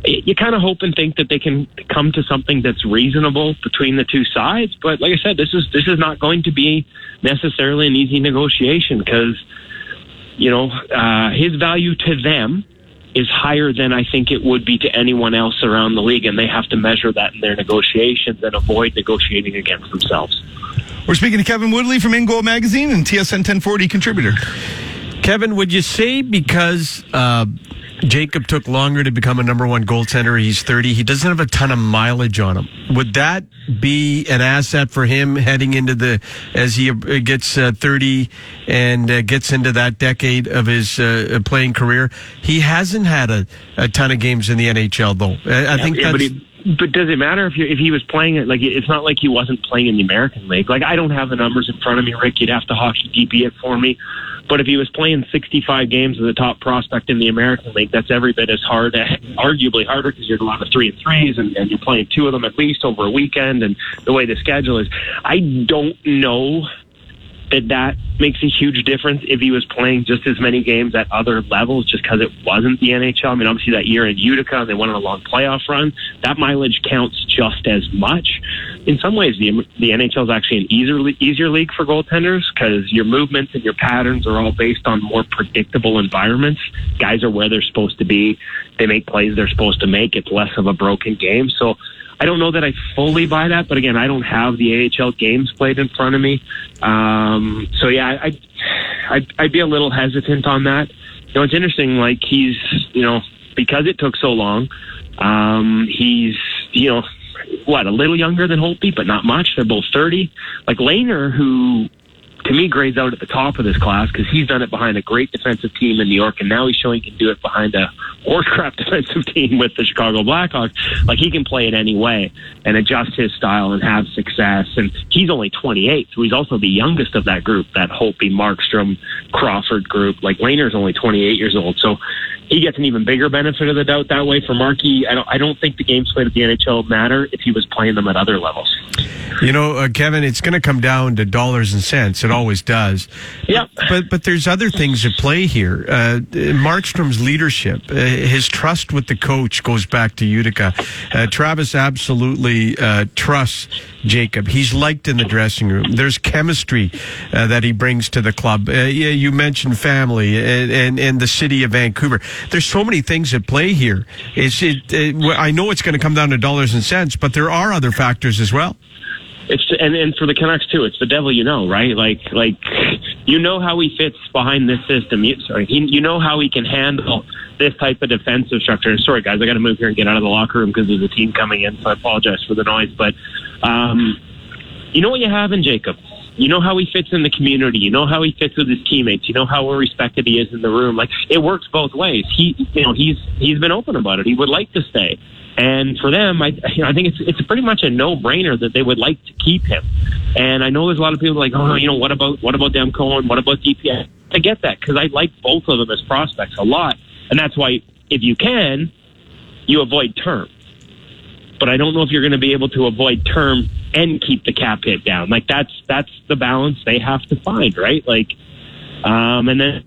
you kind of hope and think that they can come to something that's reasonable between the two sides. But like I said, this is this is not going to be necessarily an easy negotiation, because, you know, uh, his value to them is higher than I think it would be to anyone else around the league, and they have to measure that in their negotiations and avoid negotiating against themselves. We're speaking to Kevin Woodley from In Goal Magazine and T S N ten forty contributor. Kevin, would you say because uh, Jacob took longer to become a number one goaltender, he's thirty, he doesn't have a ton of mileage on him, would that be an asset for him heading into the, as he gets uh, thirty and uh, gets into that decade of his uh, playing career? He hasn't had a, a ton of games in the N H L, though. I, I think yeah, that's... But does it matter if you if he was playing it? Like, it's not like he wasn't playing in the American League. Like, I don't have the numbers in front of me, Rick. You'd have to hockey D P it for me. But if he was playing sixty-five games as a top prospect in the American League, that's every bit as hard, arguably harder, because you're a lot of three and threes, and, and you're playing two of them at least over a weekend, and the way the schedule is. I don't know that that makes a huge difference if he was playing just as many games at other levels, just because it wasn't the N H L. I mean, obviously that year in Utica, they went on a long playoff run. That mileage counts just as much. In some ways, the, the N H L is actually an easier, easier league for goaltenders, because your movements and your patterns are all based on more predictable environments. Guys are where they're supposed to be. They make plays they're supposed to make. It's less of a broken game. So I don't know that I fully buy that, but again, I don't have the A H L games played in front of me. Um, so yeah, I'd, I'd, I'd be a little hesitant on that. You know, it's interesting, like he's, you know, because it took so long, um, he's, you know, what, a little younger than Holtby, but not much. They're both thirty. Like Lehner, who to me grades out at the top of this class because he's done it behind a great defensive team in New York, and now he's showing he can do it behind a horse crap defensive team with the Chicago Blackhawks. Like, he can play it any way and adjust his style and have success. And he's only twenty-eight, so he's also the youngest of that group, that Holtby, Markstrom, Crawford group. Like, Lehner's only twenty-eight years old, so he gets an even bigger benefit of the doubt that way. For Markey, I don't, I don't think the games played at the N H L matter if he was playing them at other levels. You know, uh, Kevin, it's going to come down to dollars and cents. It always does. Yep. But but there's other things at play here. Uh, Markstrom's leadership, uh, his trust with the coach goes back to Utica. Uh, Travis absolutely uh, trusts Jacob. He's liked in the dressing room. There's chemistry uh, that he brings to the club. Uh, yeah, you mentioned family and, and, and the city of Vancouver. There's so many things at play here. It's, it, it, I know it's going to come down to dollars and cents, but there are other factors as well. It's and, and for the Canucks too. It's the devil you know, right? Like like you know how he fits behind this system. You, sorry, he, you know how he can handle this type of defensive structure. And sorry, guys, I got to move here and get out of the locker room because there's a team coming in. So I apologize for the noise, but um, you know what you have in Jacob. You know how he fits in the community. You know how he fits with his teammates. You know how respected he is in the room. Like, it works both ways. He, you know, he's he's been open about it. He would like to stay. And for them, I, you know, I think it's it's pretty much a no-brainer that they would like to keep him. And I know there's a lot of people like, oh, you know, what about what about Demko and what about D P S? I get that, because I like both of them as prospects a lot. And that's why, if you can, you avoid term. But I don't know if you're going to be able to avoid term and keep the cap hit down. Like, that's that's the balance they have to find, right? Like, um, and then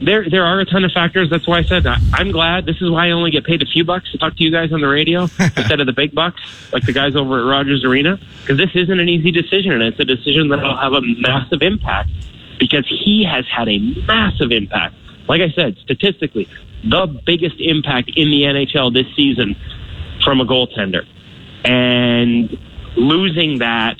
there there are a ton of factors. That's why I said I, I'm glad. This is why I only get paid a few bucks to talk to you guys on the radio instead of the big bucks, like the guys over at Rogers Arena, because this isn't an easy decision, and it's a decision that will have a massive impact, because he has had a massive impact. Like I said, statistically, the biggest impact in the N H L this season from a goaltender. And losing that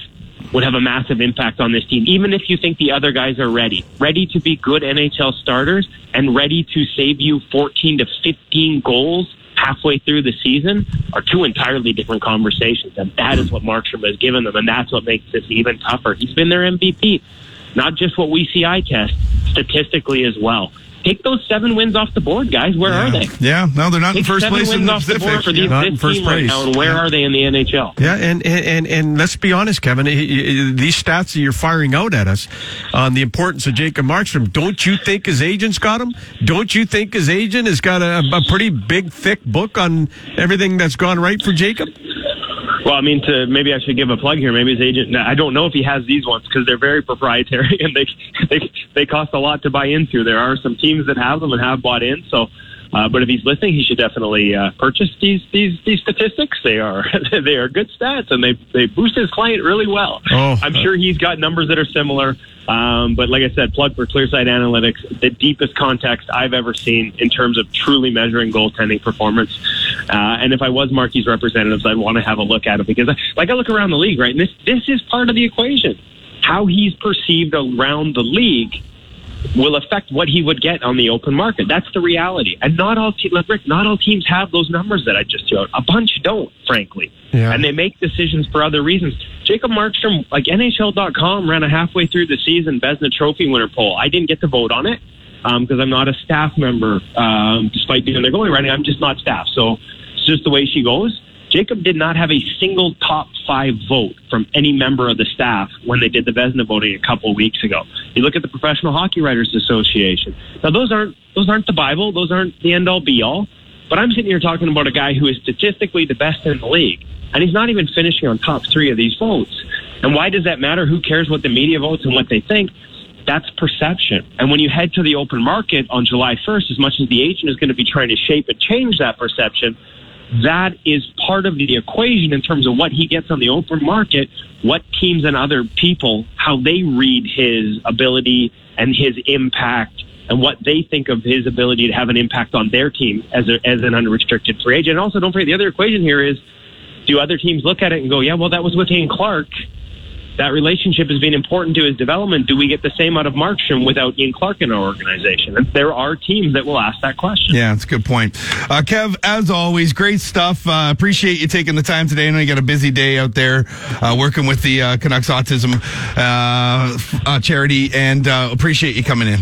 would have a massive impact on this team, even if you think the other guys are ready, ready to be good N H L starters and ready to save you fourteen to fifteen goals halfway through the season, are two entirely different conversations. And that is what Markstrom has given them, and that's what makes this even tougher. He's been their M V P, not just what we see eye test, statistically as well. take those seven wins off the board, guys. Where yeah. are they? Yeah, no, they're not take in first seven place wins in the off Pacific. The board for these, not this in first team place. Right now, and where yeah. are they in the N H L? Yeah, and, and, and, and let's be honest, Kevin, these stats that you're firing out at us on the importance of Jacob Markstrom, don't you think his agent's got him? Don't you think his agent has got a, a pretty big, thick book on everything that's gone right for Jacob? Well, I mean, to maybe I should give a plug here. Maybe his agent. I don't know if he has these ones because they're very proprietary and they they they cost a lot to buy into. There are some teams that have them and have bought in. So, uh, but if he's listening, he should definitely uh, purchase these these these statistics. They are they are good stats and they they boost his client really well. Oh, I'm sure he's got numbers that are similar. Um, but like I said, plug for Clearsight Analytics, the deepest context I've ever seen in terms of truly measuring goaltending performance. Uh, and if I was Markie's representatives, I'd want to have a look at it because, I, like, I look around the league, right? And this, this is part of the equation. How he's perceived around the league will affect what he would get on the open market. That's the reality. And not all te- like Rick, not all teams have those numbers that I just threw out. A bunch don't, frankly. Yeah. And they make decisions for other reasons. Jacob Markstrom, like N H L dot com, ran a halfway through the season Vezina Trophy winner poll. I didn't get to vote on it because um, I'm not a staff member, um, despite doing their goalie writing. I'm just not staff. So it's just the way she goes. Jacob did not have a single top five vote from any member of the staff when they did the Vezina voting a couple of weeks ago. You look at the Professional Hockey Writers Association. Now, those aren't those aren't the Bible. Those aren't the end-all, be-all. But I'm sitting here talking about a guy who is statistically the best in the league, and he's not even finishing on top three of these votes. And why does that matter? Who cares what the media votes and what they think? That's perception. And when you head to the open market on July first, as much as the agent is going to be trying to shape and change that perception, that is part of the equation in terms of what he gets on the open market, what teams and other people, how they read his ability and his impact and what they think of his ability to have an impact on their team as, a, as an unrestricted free agent. And also, don't forget, the other equation here is, do other teams look at it and go, yeah, well, that was with Ian Clark. That relationship has been important to his development. Do we get the same out of Markstrom without Ian Clark in our organization? And there are teams that will ask that question. Yeah, that's a good point. Uh, Kev, as always, great stuff. Uh, appreciate you taking the time today. I know you got a busy day out there uh, working with the uh, Canucks Autism uh, uh, charity, and uh, appreciate you coming in.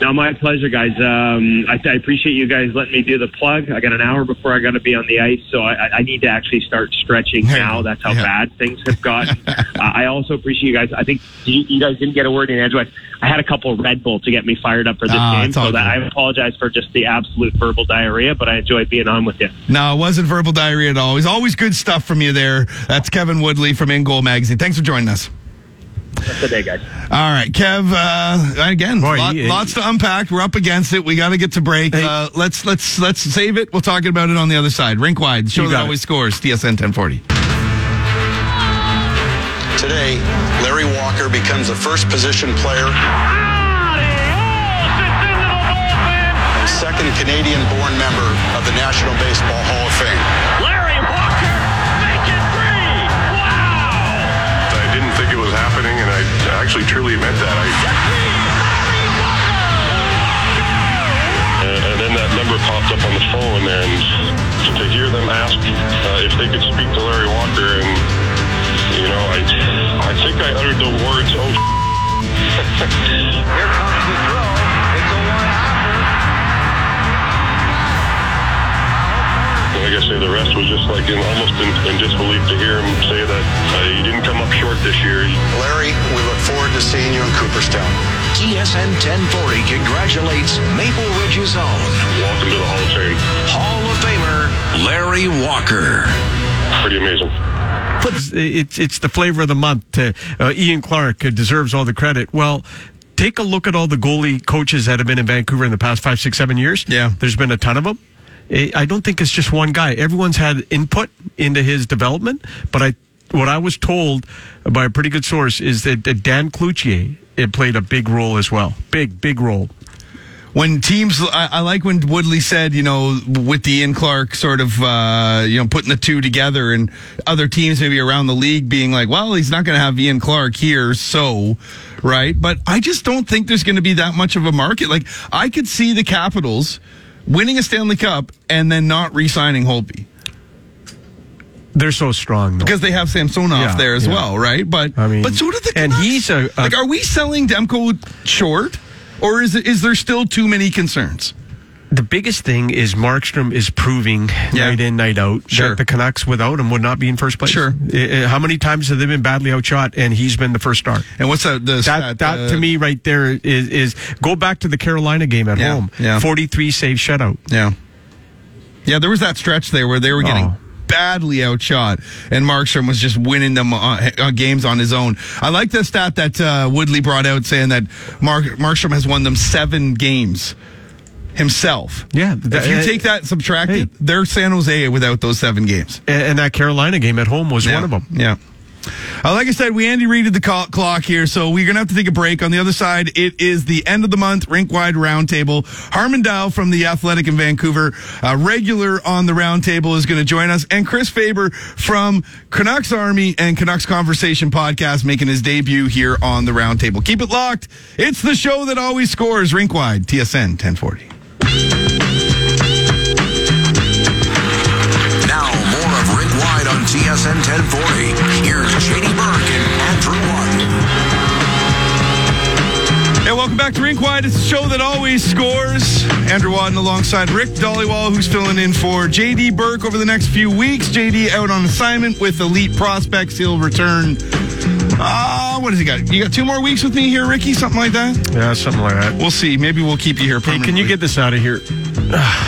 No, my pleasure, guys. Um, I, I appreciate you guys letting me do the plug. I got an hour before I got to be on the ice, so I, I need to actually start stretching now. That's how yeah. bad things have gotten. uh, I also appreciate you guys. I think you, you guys didn't get a word in edgewise. I had a couple of Red Bull to get me fired up for this oh, game, so that I apologize for just the absolute verbal diarrhea, but I enjoyed being on with you. No, it wasn't verbal diarrhea at all. It was always good stuff from you there. That's Kevin Woodley from In Goal Magazine. Thanks for joining us. That's the day, guys. All right, Kev. Uh, again, Boy, lot, he, lots to unpack. We're up against it. We got to get to break. Hey, uh, let's let's let's save it. We'll talk about it on the other side. Rink wide. Show that always scores. T S N ten forty. Today, Larry Walker becomes the first position player, ah, second Canadian-born member of the National Baseball Hall of Fame. Larry Walker. Happening, and I actually truly meant that. I... Uh, and then that number popped up on the phone, and to hear them ask uh, if they could speak to Larry Walker, and, you know, I I think I uttered the words, oh, Here comes the throw. It's a one-hopper. Like I say, the rest was just like in, almost in, in disbelief to hear him say that uh, he didn't come up short this year. Larry, we look forward to seeing you in Cooperstown. T S N ten forty congratulates Maple Ridge's own. Welcome to the Hall of Fame. Hall of Famer, Larry Walker. Pretty amazing. But it's, it's the flavor of the month. Uh, uh, Ian Clark deserves all the credit. Well, take a look at all the goalie coaches that have been in Vancouver in the past five, six, seven years. Yeah. There's been a ton of them. I don't think it's just one guy. Everyone's had input into his development, but I, what I was told by a pretty good source is that Dan Cloutier it played a big role as well. Big, big role. When teams, I, I like when Woodley said, you know, with the Ian Clark sort of, uh, you know, putting the two together and other teams maybe around the league being like, well, he's not going to have Ian Clark here, so, right? But I just don't think there's going to be that much of a market. Like, I could see the Capitals winning a Stanley Cup and then not re-signing Holtby. They're so strong, though. Because they have Samsonov yeah, there as yeah. well, right? But I mean, but so do the Canucks. And he's a, a... Like, are we selling Demko short? Or is it, is there still too many concerns? The biggest thing is Markstrom is proving yeah. night in, night out sure. that the Canucks without him would not be in first place. Sure. How many times have they been badly outshot and he's been the first star? And what's that? The, that, that uh, to me right there is, is go back to the Carolina game at yeah, home. Yeah. forty-three save shutout. Yeah. Yeah, there was that stretch there where they were getting... Oh. badly outshot, and Markstrom was just winning them uh, uh, games on his own. I like the stat that uh, Woodley brought out, saying that Mark- Markstrom has won them seven games himself. Yeah. That, if you take that, subtract hey. it, they're San Jose without those seven games. And, and that Carolina game at home was yeah. one of them. Yeah. Uh, like I said, we Andy Reided the call- clock here, so we're going to have to take a break. On the other side, it is the end of the month, rink-wide roundtable. Harman Dayal from The Athletic in Vancouver, uh, regular on the roundtable, is going to join us. And Chris Faber from Canucks Army and Canucks Conversation podcast making his debut here on the roundtable. Keep it locked. It's the show that always scores, rink-wide, T S N ten forty. Now, more of rink-wide on T S N ten forty. Welcome back to Rink Wide. It's a show that always scores. Andrew Wadden alongside Rick Dhaliwal, who's filling in for J D Burke over the next few weeks. J D out on assignment with Elite Prospects. He'll return. Ah, uh, what has he got? You got two more weeks with me here, Ricky? Something like that? Yeah, something like that. We'll see. Maybe we'll keep you here permanently. Hey, can you get this out of here?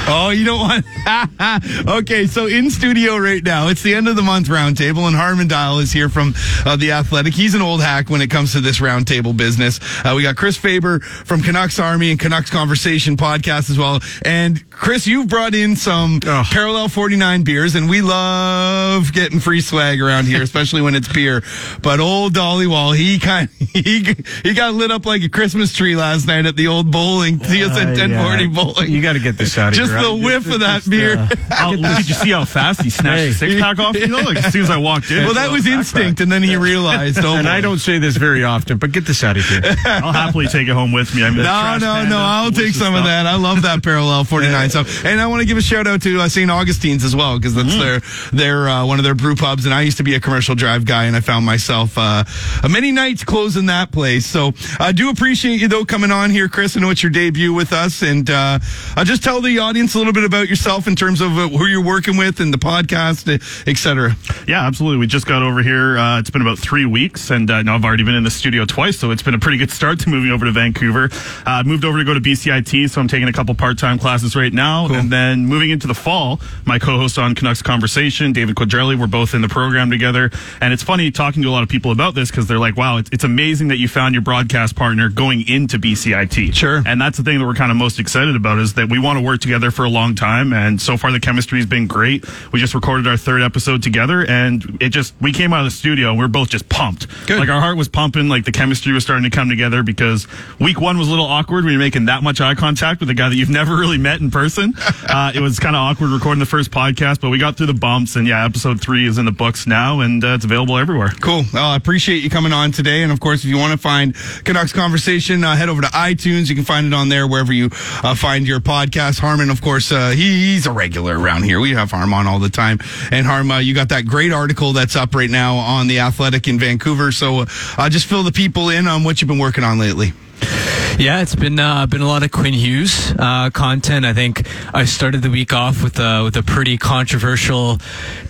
Oh, you don't want... Okay, so in studio right now, it's the end of the month roundtable, and Harman Dayal is here from uh, The Athletic. He's an old hack when it comes to this roundtable business. Uh, we got Chris Faber from Canucks Army and Canucks Conversation podcast as well. And Chris, you've brought in some Ugh. Parallel forty-nine beers, and we love getting free swag around here, especially when it's beer. But old Dhaliwal, he kind he he got lit up like a Christmas tree last night at the old bowling, T S N uh, ten forty yeah. bowling. You got to get this out of here. Just the right? whiff just, of that just, beer. Uh, how, did you see how fast he snatched hey. the six-pack off? You know, like as soon as I walked in. Well, that was instinct, backpack. And then he realized. Oh, and I don't say this very often, but get this out of here. I'll happily take it home with me. I mean, no, no, no. I'll take some stuff. of that. I love that Parallel forty-nine stuff. And I want to give a shout-out to uh, Saint Augustine's as well, because that's mm. their, their uh, one of their brew pubs, and I used to be a commercial drive guy, and I found myself uh, many nights closing that place. So I uh, do appreciate you, though, coming on here, Chris. I know it's your debut with us, and uh, I'll just tell the audience a little bit about yourself in terms of uh, who you're working with and the podcast, et cetera. Yeah, absolutely. We just got over here. Uh, it's been about three weeks, and uh, now I've already been in the studio twice, so it's been a pretty good start to moving over to Vancouver. I uh, moved over to go to B C I T, so I'm taking a couple part-time classes right now. Cool. And then moving into the fall, my co-host on Canucks Conversation, David Quadrelli, we're both in the program together. And it's funny talking to a lot of people about this because they're like, wow, it's, it's amazing that you found your broadcast partner going into B C I T. Sure. And that's the thing that we're kind of most excited about is that we want to work together for a long time. And so far, the chemistry has been great. We just recorded our third episode together, and it just, we came out of the studio and we were both just pumped. Good. Like our heart was pumping, like the chemistry was starting to come together because week one was a little awkward when you're making that much eye contact with a guy that you've never really met in person. Uh, it was kind of awkward recording the first podcast, but we got through the bumps, and yeah, episode three is in the books now, and uh, it's available everywhere. Cool. Well, I appreciate you coming on today, and of course, if you want to find Canucks Conversation, uh, head over to iTunes. You can find it on there wherever you uh, find your podcast. Harman, of course, uh, he, he's a regular around here. We have Harm on all the time, and Harm, uh, you got that great article that's up right now on The Athletic in Vancouver, so uh, uh, just fill the people in on what you've been working on lately. Yeah, it's been uh, been a lot of Quinn Hughes uh, content. I think I started the week off with a, with a pretty controversial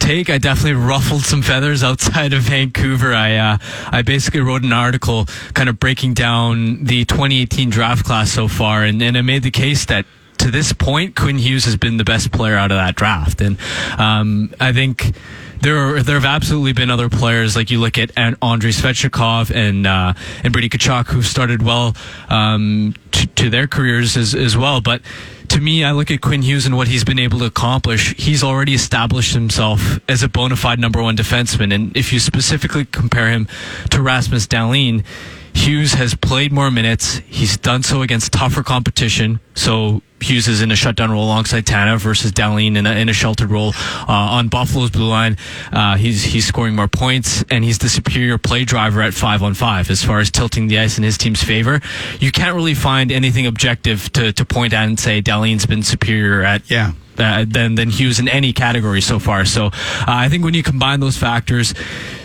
take. I definitely ruffled some feathers outside of Vancouver. I uh, I basically wrote an article kind of breaking down the twenty eighteen draft class so far, and, and I made the case that to this point, Quinn Hughes has been the best player out of that draft. And um, I think... There, are, there have absolutely been other players, like you look at Andrei Svechnikov and uh, and Brady Tkachuk, who started well um, to, to their careers as, as well. But to me, I look at Quinn Hughes and what he's been able to accomplish. He's already established himself as a bona fide number one defenseman. And if you specifically compare him to Rasmus Dahlin, Hughes has played more minutes. He's done so against tougher competition. So Hughes is in a shutdown role alongside Tanev versus Dahlin in a, in a sheltered role uh, on Buffalo's blue line. Uh, he's he's scoring more points, and he's the superior play driver at five on five as far as tilting the ice in his team's favor. You can't really find anything objective to, to point at and say Dahlin's been superior at... Yeah. uh, than than Hughes in any category so far. So uh, I think when you combine those factors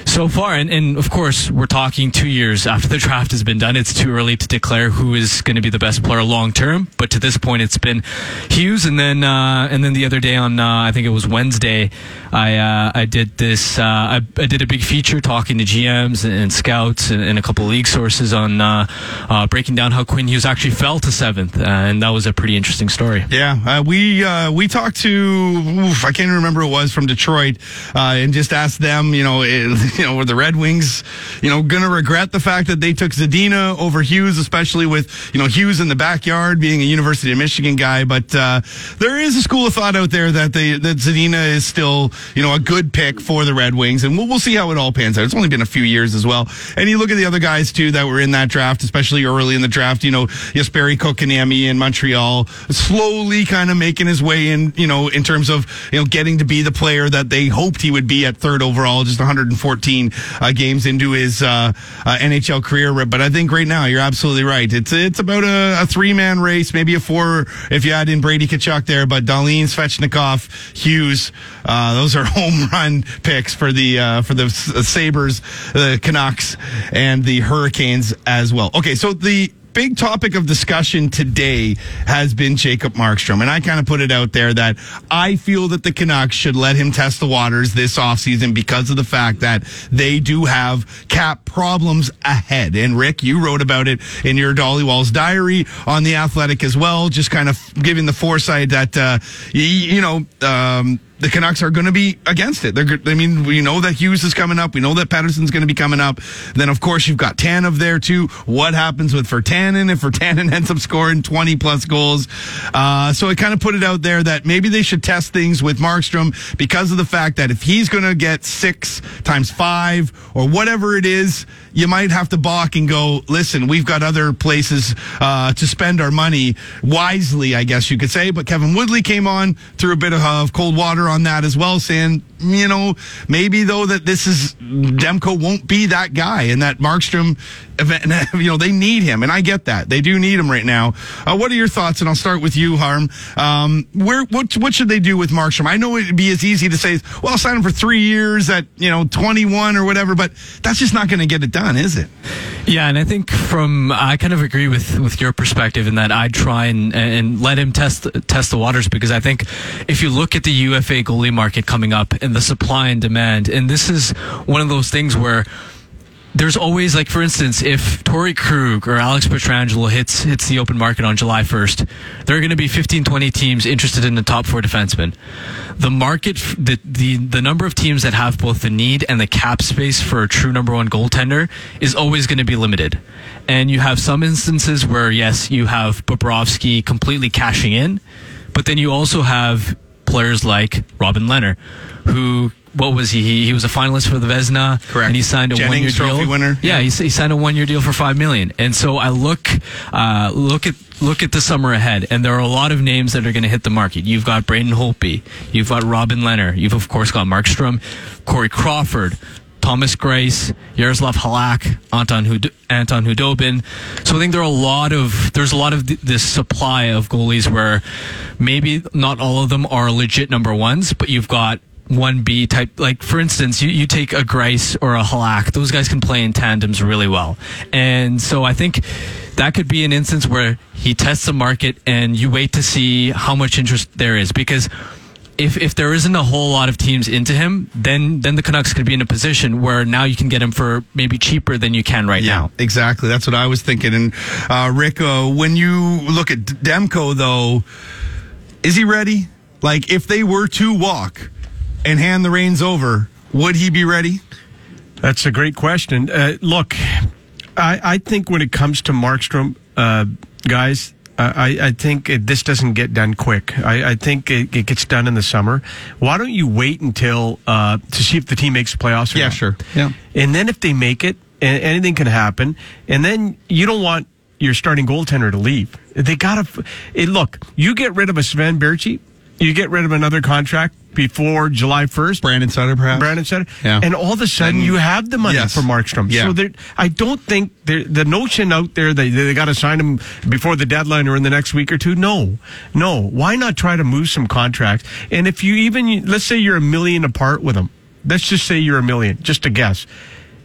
so far, and, and of course we're talking two years after the draft has been done, it's too early to declare who is going to be the best player long term. But to this point, it's been Hughes, and then uh, and then the other day on uh, I think it was Wednesday, I uh, I did this uh, I, I did a big feature talking to G Ms and, and scouts and, and a couple of league sources on uh, uh, breaking down how Quinn Hughes actually fell to seventh, uh, and that was a pretty interesting story. Yeah, uh, we uh, we talked to oof, I can't remember who it was from Detroit, uh, and just asked them, you know, it, you know, were the Red Wings, you know, going to regret the fact that they took Zadina over Hughes, especially with, you know, Hughes in the backyard being a University of Michigan guy. But uh, there is a school of thought out there that they that Zadina is still, you know, a good pick for the Red Wings, and we'll we'll see how it all pans out. It's only been a few years as well, and you look at the other guys too that were in that draft, especially early in the draft. You know, Jesperi Kotkaniemi in Montreal, slowly kind of making his way in, you know, in terms of, you know, getting to be the player that they hoped he would be at third overall, just one hundred fourteen uh, games into his uh, uh, N H L career. But I think right now you're absolutely right. It's it's about a, a three man race, maybe a four if you add in Brady Tkachuk there. But Dahlin, Svechnikov, Hughes, uh, those are home run picks for the uh, for the Sabres, the Canucks, and the Hurricanes as well. Okay, so the big topic of discussion today has been Jacob Markstrom, and I kind of put it out there that I feel that the Canucks should let him test the waters this offseason because of the fact that they do have cap problems ahead. And Rick, you wrote about it in your Dhaliwal's diary on The Athletic as well, just kind of giving the foresight that, uh, you, you know, um, the Canucks are going to be against it. They're, I mean, we know that Hughes is coming up. We know that Pettersson's going to be coming up. Then, of course, you've got Tanev there, too. What happens with Virtanen if Virtanen ends up scoring twenty-plus goals? Uh, so I kind of put it out there that maybe they should test things with Markstrom because of the fact that if he's going to get six times five or whatever it is, you might have to balk and go, listen, we've got other places uh, to spend our money wisely, I guess you could say. But Kevin Woodley came on, threw a bit of, of cold water on that as well, saying, you know, maybe though that this is, Demko won't be that guy, and that Markstrom, you know, they need him, and I get that. They do need him right now. Uh, what are your thoughts? And I'll start with you, Harm. Um, where, what, what should they do with Markstrom? I know it'd be as easy to say, well, I'll sign him for three years at, you know, twenty-one or whatever, but that's just not going to get it done, is it? Yeah, and I think from, I kind of agree with, with your perspective in that I'd try and, and let him test, test the waters, because I think if you look at the U F A goalie market coming up and the supply and demand, and this is one of those things where there's always, like, for instance, if Torrey Krug or Alex Pietrangelo hits hits the open market on July first, there are going to be fifteen, twenty teams interested in the top four defensemen. The market, the, the the number of teams that have both the need and the cap space for a true number one goaltender is always going to be limited. And you have some instances where, yes, you have Bobrovsky completely cashing in, but then you also have players like Robin Lehner, who... What was he? he? He was a finalist for the Vezina. Correct. And he signed a Jennings one-year trophy deal. Winner. Yeah, yeah. He, he signed a one-year deal for five million. And so I look, uh, look at look at the summer ahead, and there are a lot of names that are going to hit the market. You've got Braden Holtby, you've got Robin Lehner, you've of course got Markstrom, Corey Crawford, Thomas Greiss, Yaroslav Halak, Anton Hud- Anton Hudobin. So I think there are a lot of there's a lot of th- this supply of goalies where maybe not all of them are legit number ones, but you've got one B type, like for instance, you, you take a Greiss or a Halak, those guys can play in tandems really well. And so I think that could be an instance where he tests the market and you wait to see how much interest there is, because if if there isn't a whole lot of teams into him, then then the Canucks could be in a position where now you can get him for maybe cheaper than you can right yeah, now. Exactly. That's what I was thinking. And uh, Rick, uh, when you look at Demko though, is he ready? Like if they were to walk and hand the reins over, would he be ready? That's a great question. Uh, look, I, I think when it comes to Markstrom, uh, guys, I, I think it, this doesn't get done quick. I, I think it, it gets done in the summer. Why don't you wait until uh, to see if the team makes the playoffs or yeah, not? Yeah, sure. Yeah. And then if they make it, anything can happen. And then you don't want your starting goaltender to leave. They got to... Look, you get rid of a Sven Baertschi, you get rid of another contract before July first. Brandon Sutter, perhaps. Brandon Sutter. Yeah. And all of a sudden, and you have the money yes. for Markstrom. Yeah. So I don't think the notion out there that they got to sign him before the deadline or in the next week or two. No. No. Why not try to move some contracts? And if you even, let's say you're a million apart with him. Let's just say you're a million, just a guess.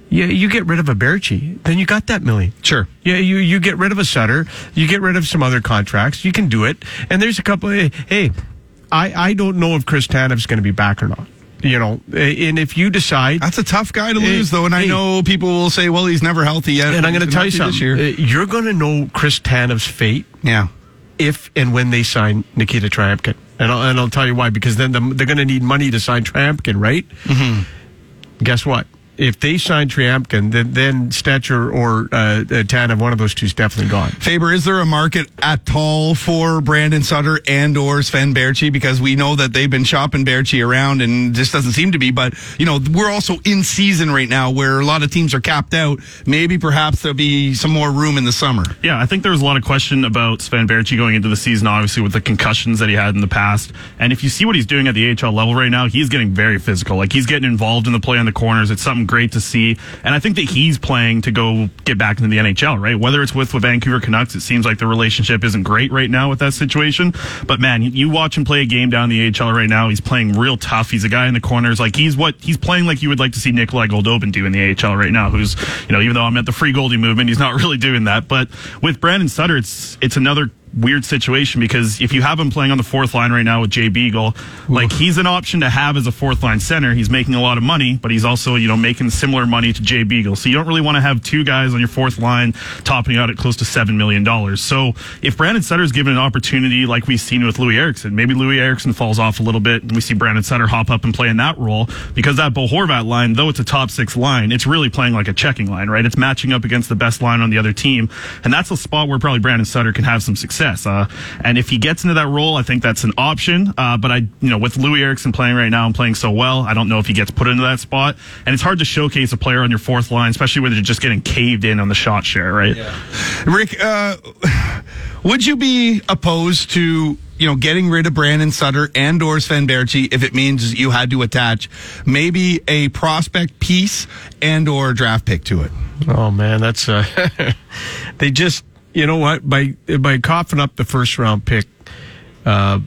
Yeah, you get rid of a Baertschi, then you got that million. Sure. Yeah, you, you get rid of a Sutter, you get rid of some other contracts, you can do it. And there's a couple, hey, hey I, I don't know if Chris Tanev's going to be back or not. You know, and if you decide... That's a tough guy to lose, uh, though, and hey, I know people will say, well, he's never healthy yet. And I'm going to tell you something. You're going to know Chris Tanev's fate yeah. if and when they sign Nikita Tryamkin. And I'll, and I'll tell you why, because then the, they're going to need money to sign Tryamkin, right? Mm-hmm. Guess what? If they sign Tryamkin, then, then Thatcher or uh, Tanev, one of those two is definitely gone. Faber, is there a market at all for Brandon Sutter and or Sven Baertschi? Because we know that they've been shopping Baertschi around and just doesn't seem to be. But, you know, we're also in season right now where a lot of teams are capped out. Maybe perhaps there'll be some more room in the summer. Yeah, I think there was a lot of question about Sven Baertschi going into the season, obviously, with the concussions that he had in the past. And if you see what he's doing at the A H L level right now, he's getting very physical. Like, he's getting involved in the play on the corners. It's something great to see, and I think that he's playing to go get back into the N H L, right? Whether it's with the Vancouver Canucks, it seems like the relationship isn't great right now with that situation, but man, you watch him play a game down in the A H L right now, he's playing real tough, he's a guy in the corners, like he's what he's playing like you would like to see Nikolai Goldobin do in the A H L right now, who's, you know, even though I'm at the Free Goldie movement, he's not really doing that. But with Brandon Sutter, it's it's another weird situation, because if you have him playing on the fourth line right now with Jay Beagle, like he's an option to have as a fourth line center. He's making a lot of money, but he's also, you know, making similar money to Jay Beagle. So you don't really want to have two guys on your fourth line topping out at close to seven million dollars. So if Brandon Sutter's given an opportunity like we've seen with Louis Eriksson, maybe Louis Eriksson falls off a little bit and we see Brandon Sutter hop up and play in that role, because that Bo Horvat line, though it's a top six line, it's really playing like a checking line, right? It's matching up against the best line on the other team, and that's a spot where probably Brandon Sutter can have some success. Uh, and if he gets into that role, I think that's an option. Uh, but I, you know, with Louis Eriksson playing right now and playing so well, I don't know if he gets put into that spot. And it's hard to showcase a player on your fourth line, especially when you're just getting caved in on the shot share, right? Yeah. Rick, uh, would you be opposed to, you know, getting rid of Brandon Sutter and or Sven Baertschi if it means you had to attach maybe a prospect piece and or draft pick to it? Oh man, that's uh, they just. You know what? By by coughing up the first round pick uh,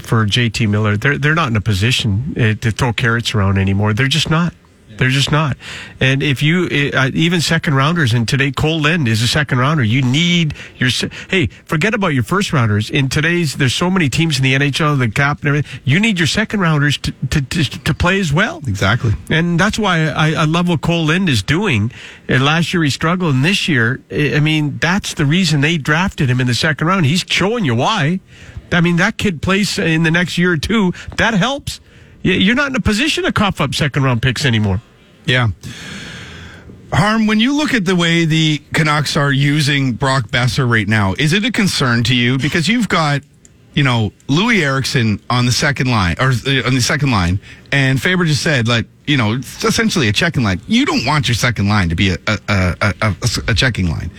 for J T Miller, they're they're not in a position uh, to throw carrots around anymore. They're just not. Yeah. They're just not. And if you uh, even second rounders, and today Cole Lind is a second rounder. You need your hey. Forget about your first rounders. In today's, there's so many teams in the N H L, the cap and everything. You need your second rounders to to to, to play as well. Exactly. And that's why I, I love what Cole Lind is doing. And last year he struggled, and this year, I mean, that's the reason they drafted him in the second round. He's showing you why. I mean, that kid plays in the next year or two. That helps. You're not in a position to cough up second round picks anymore. Yeah. Harm, when you look at the way the Canucks are using Brock Boeser right now, is it a concern to you? Because you've got, you know, Louis Eriksson on the second line, or on the second line, and Faber just said, like, you know, it's essentially a checking line. You don't want your second line to be a a, a, a, a checking line.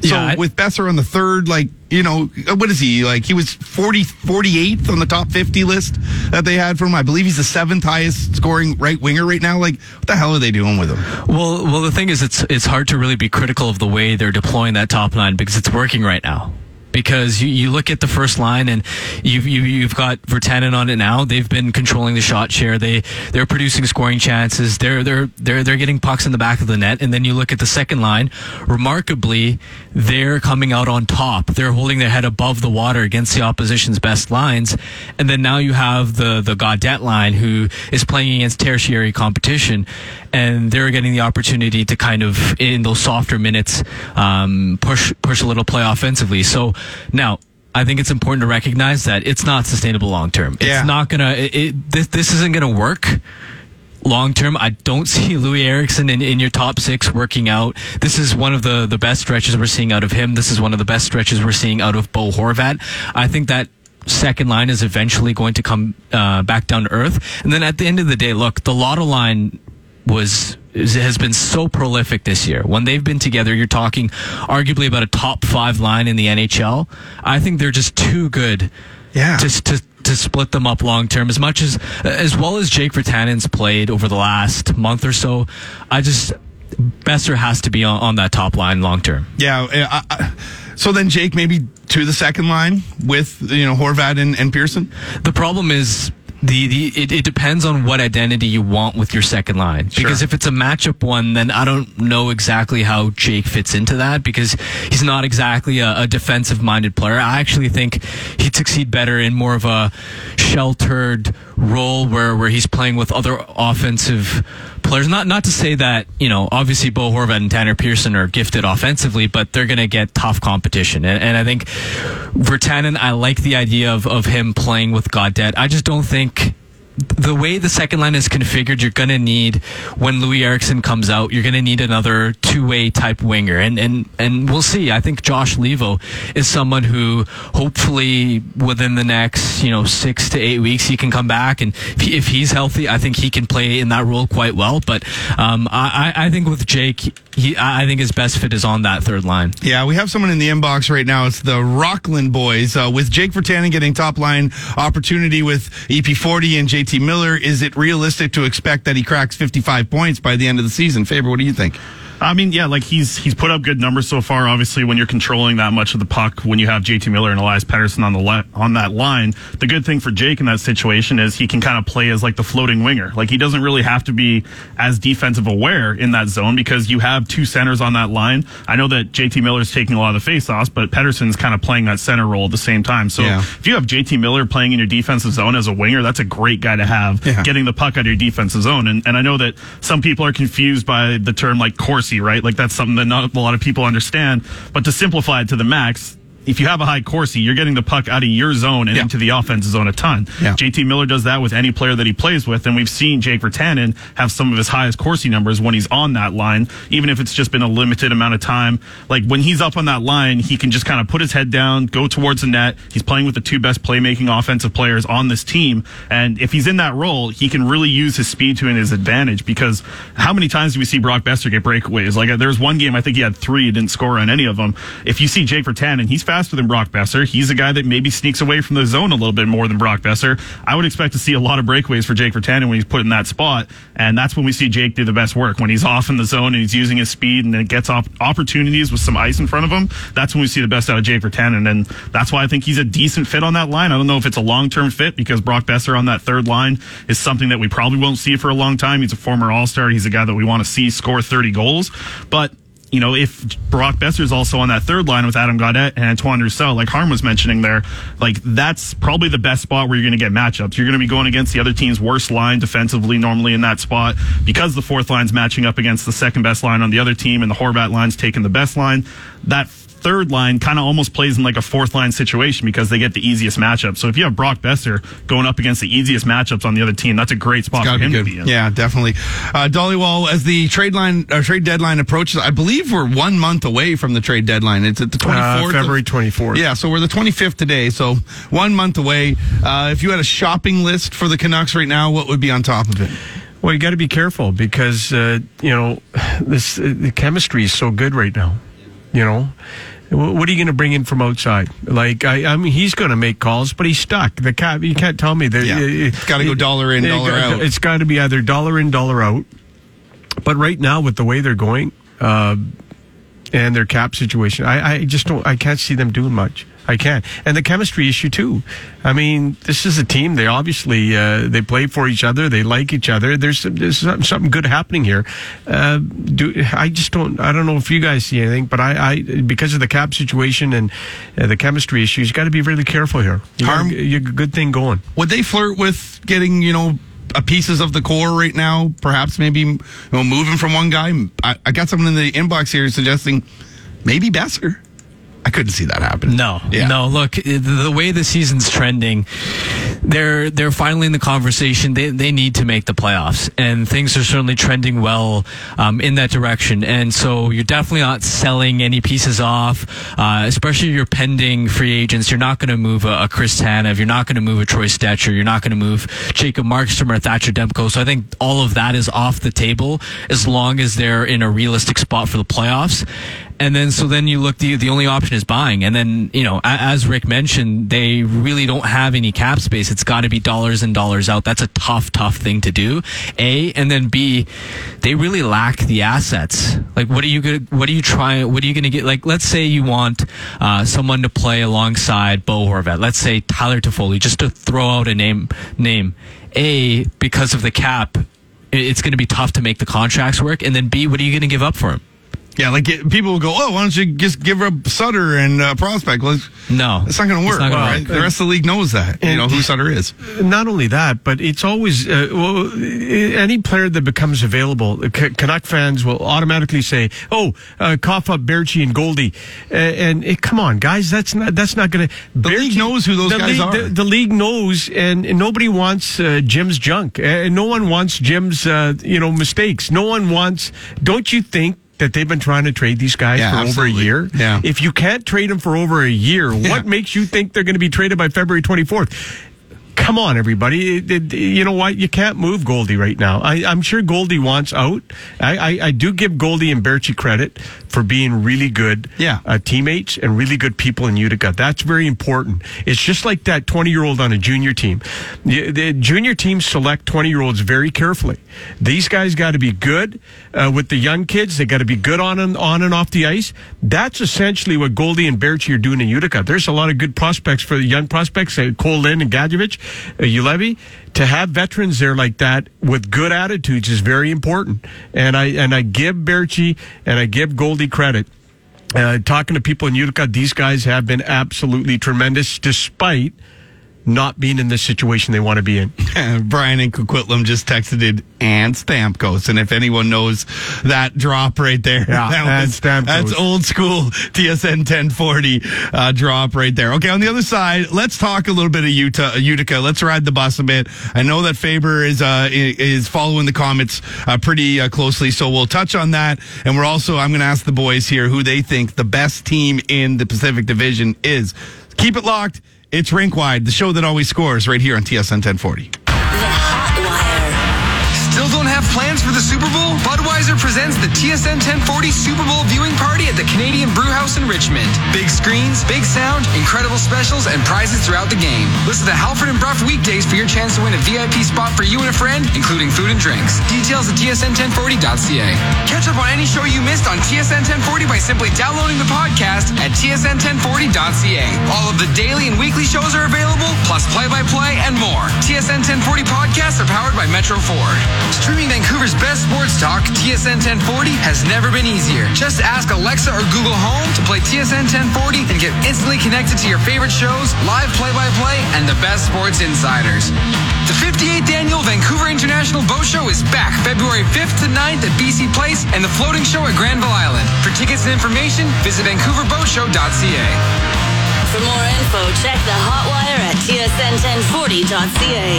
So yeah, I, with Boeser on the third, like, you know, what is he? Like, he was forty, forty-eighth on the top fifty list that they had for him. I believe he's the seventh highest scoring right winger right now. Like, what the hell are they doing with him? Well, well, the thing is, it's it's hard to really be critical of the way they're deploying that top line, because it's working right now. Because you, you look at the first line and you've, you, you've got Virtanen on it now. They've been controlling the shot share. They, they're producing scoring chances. They're, they're, they're, they're getting pucks in the back of the net. And then you look at the second line. Remarkably, they're coming out on top. They're holding their head above the water against the opposition's best lines. And then now you have the, the Gaudette line, who is playing against tertiary competition. And they're getting the opportunity to kind of, in those softer minutes, um, push, push a little play offensively. So, now, I think it's important to recognize that it's not sustainable long term. It's yeah. not gonna. It, it, this this isn't gonna work long term. I don't see Louis Eriksson in, in your top six working out. This is one of the the best stretches we're seeing out of him. This is one of the best stretches we're seeing out of Bo Horvat. I think that second line is eventually going to come uh, back down to earth. And then at the end of the day, look, the Lotto line was. has been so prolific this year. When they've been together, you're talking arguably about a top five line in the N H L. I think they're just too good yeah. to, to to split them up long term. As much as as well as Jake Virtanen's played over the last month or so, I just Boeser has to be on, on that top line long term. Yeah. I, I, so then Jake maybe to the second line with you know Horvat and, and Pearson. The problem is. The, the it, it depends on what identity you want with your second line. Because sure. if it's a matchup one, then I don't know exactly how Jake fits into that because he's not exactly a, a defensive-minded player. I actually think he'd succeed better in more of a sheltered role where, where he's playing with other offensive players. Not not to say that, you know, obviously Bo Horvat and Tanner Pearson are gifted offensively, but they're going to get tough competition. And, and I think Virtanen, I like the idea of, of him playing with Gaudette. I just don't think the way the second line is configured, you're going to need, when Louis Eriksson comes out, you're going to need another two-way type winger. And, and, and we'll see. I think Josh Levo is someone who hopefully within the next, you know, six to eight weeks, he can come back. And if, he, if he's healthy, I think he can play in that role quite well. But um, I, I think with Jake, he, I think his best fit is on that third line. Yeah, we have someone in the inbox right now. It's the Rockland boys. Uh, with Jake Virtanen getting top line opportunity with E P forty and J T Miller, is it realistic to expect that he cracks fifty-five points by the end of the season? Faber, what do you think? I mean, yeah, like he's he's put up good numbers so far. Obviously, when you're controlling that much of the puck, when you have J T Miller and Elias Pettersson on the le- on that line, the good thing for Jake in that situation is he can kind of play as like the floating winger. Like he doesn't really have to be as defensive aware in that zone because you have two centers on that line. I know that J T Miller's taking a lot of the faceoffs, but Pettersson's kind of playing that center role at the same time. So yeah. if you have J T Miller playing in your defensive zone as a winger, that's a great guy to have yeah. getting the puck out of your defensive zone. And and I know that some people are confused by the term like Corsi. Right, like that's something that not a lot of people understand. But to simplify it to the max, if you have a high Corsi, you're getting the puck out of your zone and yeah. into the offensive zone a ton. Yeah. J T Miller does that with any player that he plays with, and we've seen Jake Virtanen have some of his highest Corsi numbers when he's on that line, even if it's just been a limited amount of time. Like when he's up on that line, he can just kind of put his head down, go towards the net. He's playing with the two best playmaking offensive players on this team, and if he's in that role, he can really use his speed to his advantage. Because how many times do we see Brock Boeser get breakaways? Like there's one game I think he had three, didn't score on any of them. If you see Jake Virtanen, he's faster than Brock Boeser. He's a guy that maybe sneaks away from the zone a little bit more than Brock Boeser. I would expect to see a lot of breakaways for Jake Virtanen when he's put in that spot, and that's when we see Jake do the best work. When he's off in the zone and he's using his speed and then gets op- opportunities with some ice in front of him, that's when we see the best out of Jake Virtanen, and that's why I think he's a decent fit on that line. I don't know if it's a long-term fit because Brock Boeser on that third line is something that we probably won't see for a long time. He's a former All-Star. He's a guy that we want to see score thirty goals, but you know, if Brock Boeser is also on that third line with Adam Gaudette and Antoine Roussel, like Harm was mentioning there, like that's probably the best spot where you're going to get matchups. You're going to be going against the other team's worst line defensively normally in that spot because the fourth line's matching up against the second best line on the other team and the Horvat line's taking the best line. That third line kind of almost plays in like a fourth line situation because they get the easiest matchup. So if you have Brock Boeser going up against the easiest matchups on the other team, that's a great spot for him be to be in. Yeah, definitely. Uh, Dhaliwal, as the trade line uh, trade deadline approaches, I believe we're one month away from the trade deadline. It's at the twenty-fourth. Uh, February twenty-fourth. Of, yeah, so we're the twenty-fifth today, so one month away. Uh, if you had a shopping list for the Canucks right now, what would be on top of it? Well, you got to be careful because, uh, you know, this uh, the chemistry is so good right now. You know, what are you going to bring in from outside? Like, I, I mean, he's going to make calls, but he's stuck. The cat, you can't tell me that. Yeah, it, it's got to go dollar in, it, dollar it, out. It's got to be either dollar in, dollar out. But right now, with the way they're going uh, and their cap situation, I, I just don't. I can't see them doing much. I can't. And the chemistry issue too. I mean, this is a team. They obviously uh, they play for each other. They like each other. There's there's something good happening here. Uh, do I just don't. I don't know if you guys see anything, but I, I because of the cap situation and uh, the chemistry issues, you got to be really careful here. You Harm, gotta, you good thing going. Would they flirt with getting you know? pieces of the core right now? Perhaps maybe you know, moving from one guy. I, I got someone in the inbox here suggesting maybe Boeser. I couldn't see that happen. No, yeah. no. Look, the way the season's trending, they're they're finally in the conversation. They they need to make the playoffs, and things are certainly trending well um, in that direction. And so you're definitely not selling any pieces off, uh, especially your pending free agents. You're not going to move a, a Chris Tanev. You're not going to move a Troy Stetcher. You're not going to move Jacob Markstrom or Thatcher Demko. So I think all of that is off the table as long as they're in a realistic spot for the playoffs. And then, so then you look, the, the only option is buying. And then, you know, as Rick mentioned, they really don't have any cap space. It's got to be dollars and dollars out. That's a tough, tough thing to do, A. And then B, they really lack the assets. Like, what are you going to, what are you trying, what are you going to get? Like, let's say you want, uh, someone to play alongside Bo Horvat. Let's say Tyler Toffoli, just to throw out a name, name. A, because of the cap, it's going to be tough to make the contracts work. And then B, what are you going to give up for him? Yeah, like it, people will go, oh, why don't you just give up Sutter and uh, Prospect? Well, no. It's not going to work. Well, right? The rest of the league knows that, and you know, who Sutter is. Not only that, but it's always, uh, well, any player that becomes available, Canuck fans will automatically say, oh, uh, cough up Baertschi and Goldie. Uh, and it, come on, guys, that's not that's not going to... The Baertschi, league knows who those guys league, are. The, the league knows, and, and nobody wants uh, Jim's junk. And no one wants Jim's, uh, you know, mistakes. No one wants... Don't you think that they've been trying to trade these guys yeah, for absolutely. over a year? Yeah. If you can't trade them for over a year, yeah. what makes you think they're going to be traded by February twenty-fourth? Come on, everybody. It, it, you know what? You can't move Goldie right now. I, I'm sure Goldie wants out. I, I, I do give Goldie and Baertschi credit for being really good yeah. uh, teammates and really good people in Utica. That's very important. It's just like that twenty-year-old on a junior team. The, the junior teams select twenty-year-olds very carefully. These guys got to be good uh, with the young kids. They got to be good on and, on and off the ice. That's essentially what Goldie and Baertschi are doing in Utica. There's a lot of good prospects for the young prospects, uh, Cole Lind and Gadjevich. Uh, Ulevy, to have veterans there like that with good attitudes is very important. And I and I give Baertschi and I give Goldie credit. Uh, talking to people in Utica, these guys have been absolutely tremendous despite not being in the situation they want to be in. Brian and Coquitlam just texted and Stamkos. And if anyone knows that drop right there, yeah, that was, that's old school T S N ten forty uh, drop right there. Okay, on the other side, let's talk a little bit of Utah, Utica. Let's ride the bus a bit. I know that Faber is uh, is following the Comets uh, pretty uh, closely, so we'll touch on that. And we're also, I'm going to ask the boys here who they think the best team in the Pacific Division is. Keep it locked. It's Rink Wide, the show that always scores, right here on T S N ten forty. The Hot Wire. Still don't have plans for the Super Bowl? Budweiser presents the T S N ten forty Super Bowl viewing party at the Canadian Brewhouse in Richmond. Big screens, big sound, incredible specials, and prizes throughout the game. Listen to Halford and Bruff weekdays for your chance to win a V I P spot for you and a friend, including food and drinks. Details at T S N ten forty dot C A. Catch up on any show you missed on T S N ten forty by simply downloading the podcast at T S N ten forty dot C A. All of the daily and weekly shows are available, plus play-by-play and more. T S N ten forty podcasts are powered by Metro Ford. Streaming Vancouver's best sports talk, T S N ten forty, has never been easier. Just ask Alexa or Google Home to play T S N ten forty and get instantly connected to your favorite shows, live play-by-play, and the best sports insiders. The fifty-eighth Annual Vancouver International Boat Show is back February fifth to ninth at B C Place and the floating show at Granville Island. For tickets and information, visit Vancouver Boat Show dot C A. For more info, check the Hot Wire at T S N ten forty dot C A.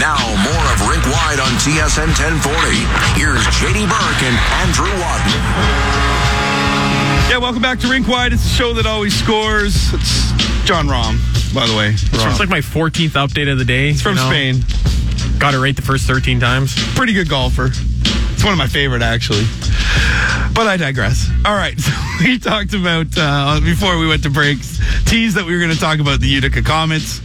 Now, more of Rink Wide on T S N ten forty. Here's J D Burke and Andrew Wadden. Yeah, welcome back to Rink Wide. It's the show that always scores. It's John Rahm, by the way. It's like my fourteenth update of the day. It's from you know, Spain. Got it right the first thirteen times. Pretty good golfer. It's one of my favorite, actually. But I digress. All right, so we talked about, uh, before we went to breaks, teased that we were going to talk about the Utica Comets.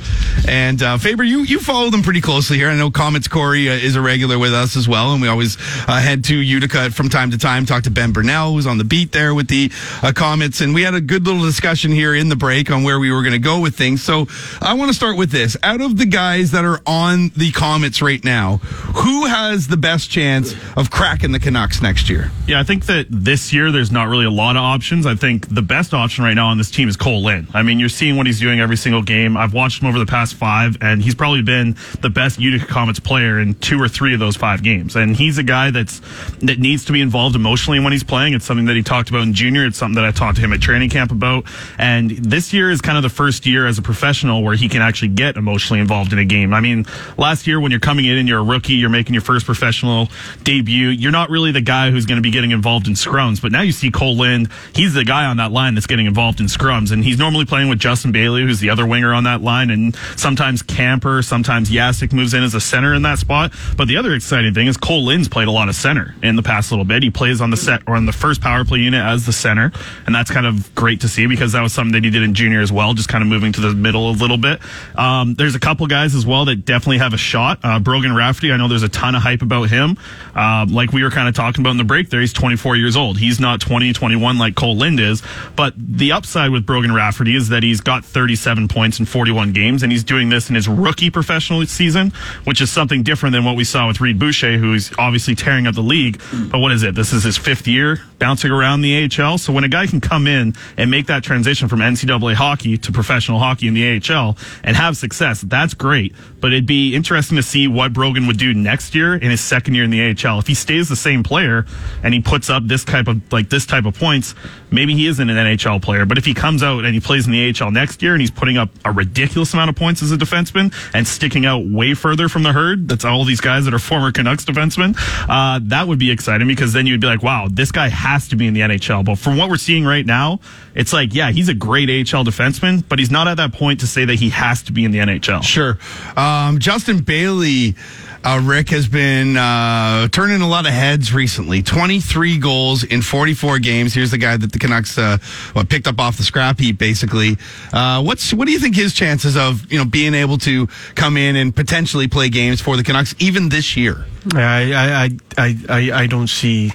And uh, Faber, you, you follow them pretty closely here. I know Comets Corey uh, is a regular with us as well, and we always uh, head to Utica from time to time, talk to Ben Burnell, who's on the beat there with the uh, Comets. And we had a good little discussion here in the break on where we were going to go with things. So I want to start with this. Out of the guys that are on the Comets right now, who has the best chance of cracking the Canucks next year? Yeah, I think that this year there's not really a lot of options. I think the best option right now on this team is Cole Lind. I mean, you're seeing what he's doing every single game. I've watched him over the past last five, and he's probably been the best Utica Comets player in two or three of those five games. And he's a guy that's that needs to be involved emotionally when he's playing. It's something that he talked about in junior. It's something that I talked to him at training camp about. And this year is kind of the first year as a professional where he can actually get emotionally involved in a game. I mean, last year when you're coming in and you're a rookie, you're making your first professional debut, you're not really the guy who's going to be getting involved in scrums. But now you see Cole Lind. He's the guy on that line that's getting involved in scrums. And he's normally playing with Justin Bailey, who's the other winger on that line. And sometimes Camper, sometimes Jasik moves in as a center in that spot. But the other exciting thing is Cole Lind's played a lot of center in the past little bit. He plays on the set or on the first power play unit as the center. And that's kind of great to see because that was something that he did in junior as well, just kind of moving to the middle a little bit. Um, there's a couple guys as well that definitely have a shot. Uh, Brogan Rafferty, I know there's a ton of hype about him. Uh, like we were kind of talking about in the break there, he's twenty-four years old. He's not twenty, twenty-one like Cole Lind is. But the upside with Brogan Rafferty is that he's got thirty-seven points in forty-one games, and he's doing this in his rookie professional season, which is something different than what we saw with Reid Boucher, who's obviously tearing up the league. But what is it? This is his fifth year bouncing around the A H L. So when a guy can come in and make that transition from N C double A hockey to professional hockey in the A H L and have success, that's great. But it'd be interesting to see what Brogan would do next year in his second year in the A H L. If he stays the same player and he puts up this type of like this type of points, maybe he isn't an N H L player. But if he comes out and he plays in the A H L next year and he's putting up a ridiculous amount of points as a defenseman and sticking out way further from the herd, that's all these guys that are former Canucks defensemen, uh, that would be exciting because then you'd be like, wow, this guy has to be in the N H L. But from what we're seeing right now, it's like, yeah, he's a great A H L defenseman, but he's not at that point to say that he has to be in the N H L. Sure. Um, Justin Bailey, uh, Rick, has been uh, turning a lot of heads recently. twenty-three goals in forty-four games. Here's the guy that the Canucks uh, well, picked up off the scrap heap, basically. Uh, what's What do you think his chances of you know being able to come in and potentially play games for the Canucks even this year? I I I I, I don't see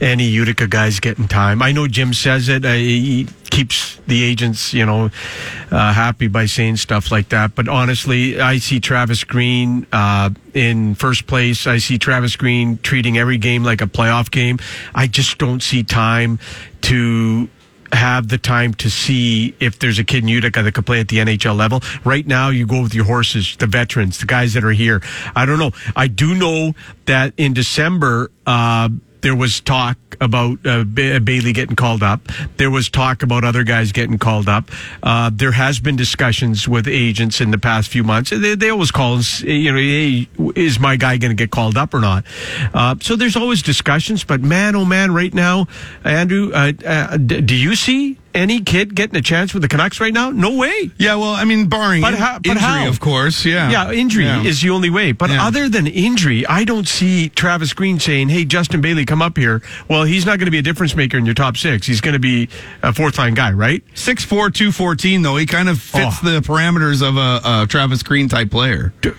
any Utica guys getting time. I know Jim says it. I, he keeps the agents, you know, uh, happy by saying stuff like that. But honestly, I see Travis Green uh, in first place. I see Travis Green treating every game like a playoff game. I just don't see time to have the time to see if there's a kid in Utica that could play at the N H L level. Right now, you go with your horses, the veterans, the guys that are here. I don't know. I do know that in December, uh, there was talk about uh, ba- Bailey getting called up. There was talk about other guys getting called up. Uh, there has been discussions with agents in the past few months. They, they always call and say, you know, hey, is my guy going to get called up or not? Uh, so there's always discussions, but man, oh man, right now, Andrew, uh, uh, do you see any kid getting a chance with the Canucks right now? No way. Yeah, well, I mean, barring but ha- but injury, how? Of course. Yeah, yeah, injury yeah. is the only way. But yeah. other than injury, I don't see Travis Green saying, hey, Justin Bailey, come up here. Well, he's not going to be a difference maker in your top six. He's going to be a fourth-line guy, right? six four, two fourteen, though. He kind of fits oh. the parameters of a, a Travis Green-type player. D-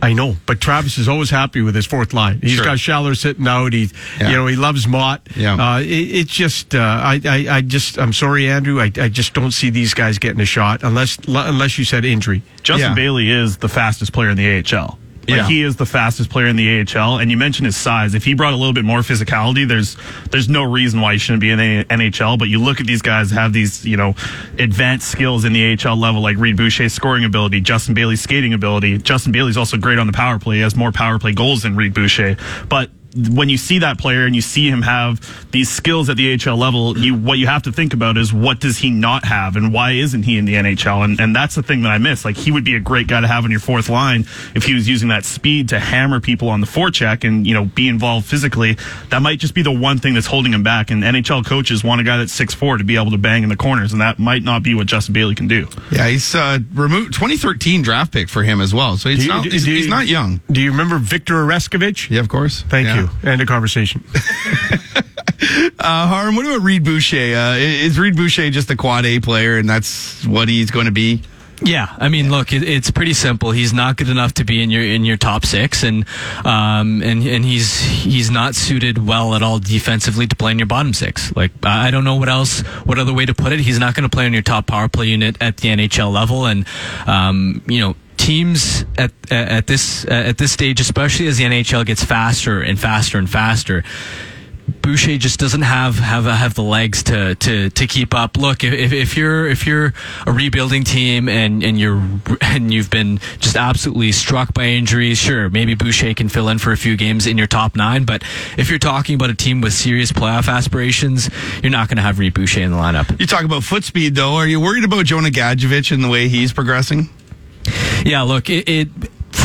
I know, but Travis is always happy with his fourth line. He's sure. got Schaller sitting out. He, yeah. you know, he loves Mott. Yeah. Uh, it, it's just, uh, I, I, I just, I'm sorry, Andrew, I, I just don't see these guys getting a shot unless, unless you said injury. Justin yeah. Bailey is the fastest player in the A H L. Like yeah. He is the fastest player in the A H L, and you mentioned his size. If he brought a little bit more physicality, there's there's no reason why he shouldn't be in the N H L, but you look at these guys have these, you know, advanced skills in the A H L level, like Reid Boucher's scoring ability, Justin Bailey's skating ability. Justin Bailey's also great on the power play. He has more power play goals than Reid Boucher, but when you see that player and you see him have these skills at the A H L level, you, what you have to think about is what does he not have and why isn't he in the N H L? And, and that's the thing that I miss. Like, he would be a great guy to have on your fourth line if he was using that speed to hammer people on the forecheck and, you know, be involved physically. That might just be the one thing that's holding him back. And N H L coaches want a guy that's six four to be able to bang in the corners, and that might not be what Justin Bailey can do. Yeah, he's uh, removed twenty thirteen draft pick for him as well, so he's, you, not, do, he's, do you, he's not young. Do you remember Victor Oreskovich? Yeah, of course. Thank yeah. you. End of conversation. uh, Harm, what about Reid Boucher? Uh, is Reid Boucher just a quad A player and that's what he's going to be? Yeah, I mean, look, it, it's pretty simple. He's not good enough to be in your in your top six, and um, and and he's he's not suited well at all defensively to play in your bottom six. Like, I don't know what else, what other way to put it. He's not going to play on your top power play unit at the N H L level, and um, you know. Teams at at this at this stage, especially as the N H L gets faster and faster and faster, Boucher just doesn't have have have the legs to to to keep up. Look, if if you're if you're a rebuilding team and and you're and you've been just absolutely struck by injuries, sure, maybe Boucher can fill in for a few games in your top nine. But if you're talking about a team with serious playoff aspirations, you're not going to have Reid Boucher in the lineup. You talk about foot speed, though. Are you worried about Jonah Gadjevich and the way he's progressing? Yeah, look, it, it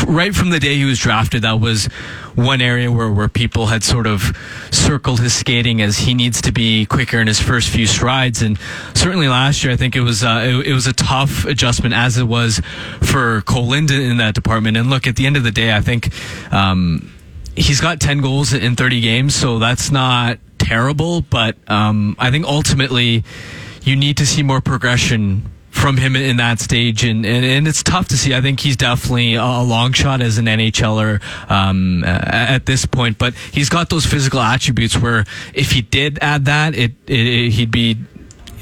right from the day he was drafted, that was one area where, where people had sort of circled his skating as he needs to be quicker in his first few strides. And certainly last year, I think it was uh, it, it was a tough adjustment, as it was for Cole Lind in that department. And look, at the end of the day, I think um, he's got ten goals in thirty games, so that's not terrible. But um, I think ultimately, you need to see more progression from him in that stage, and, and, and it's tough to see. I think he's definitely a long shot as an N H L er um, at this point, but he's got those physical attributes where if he did add that, it, it, it he'd be...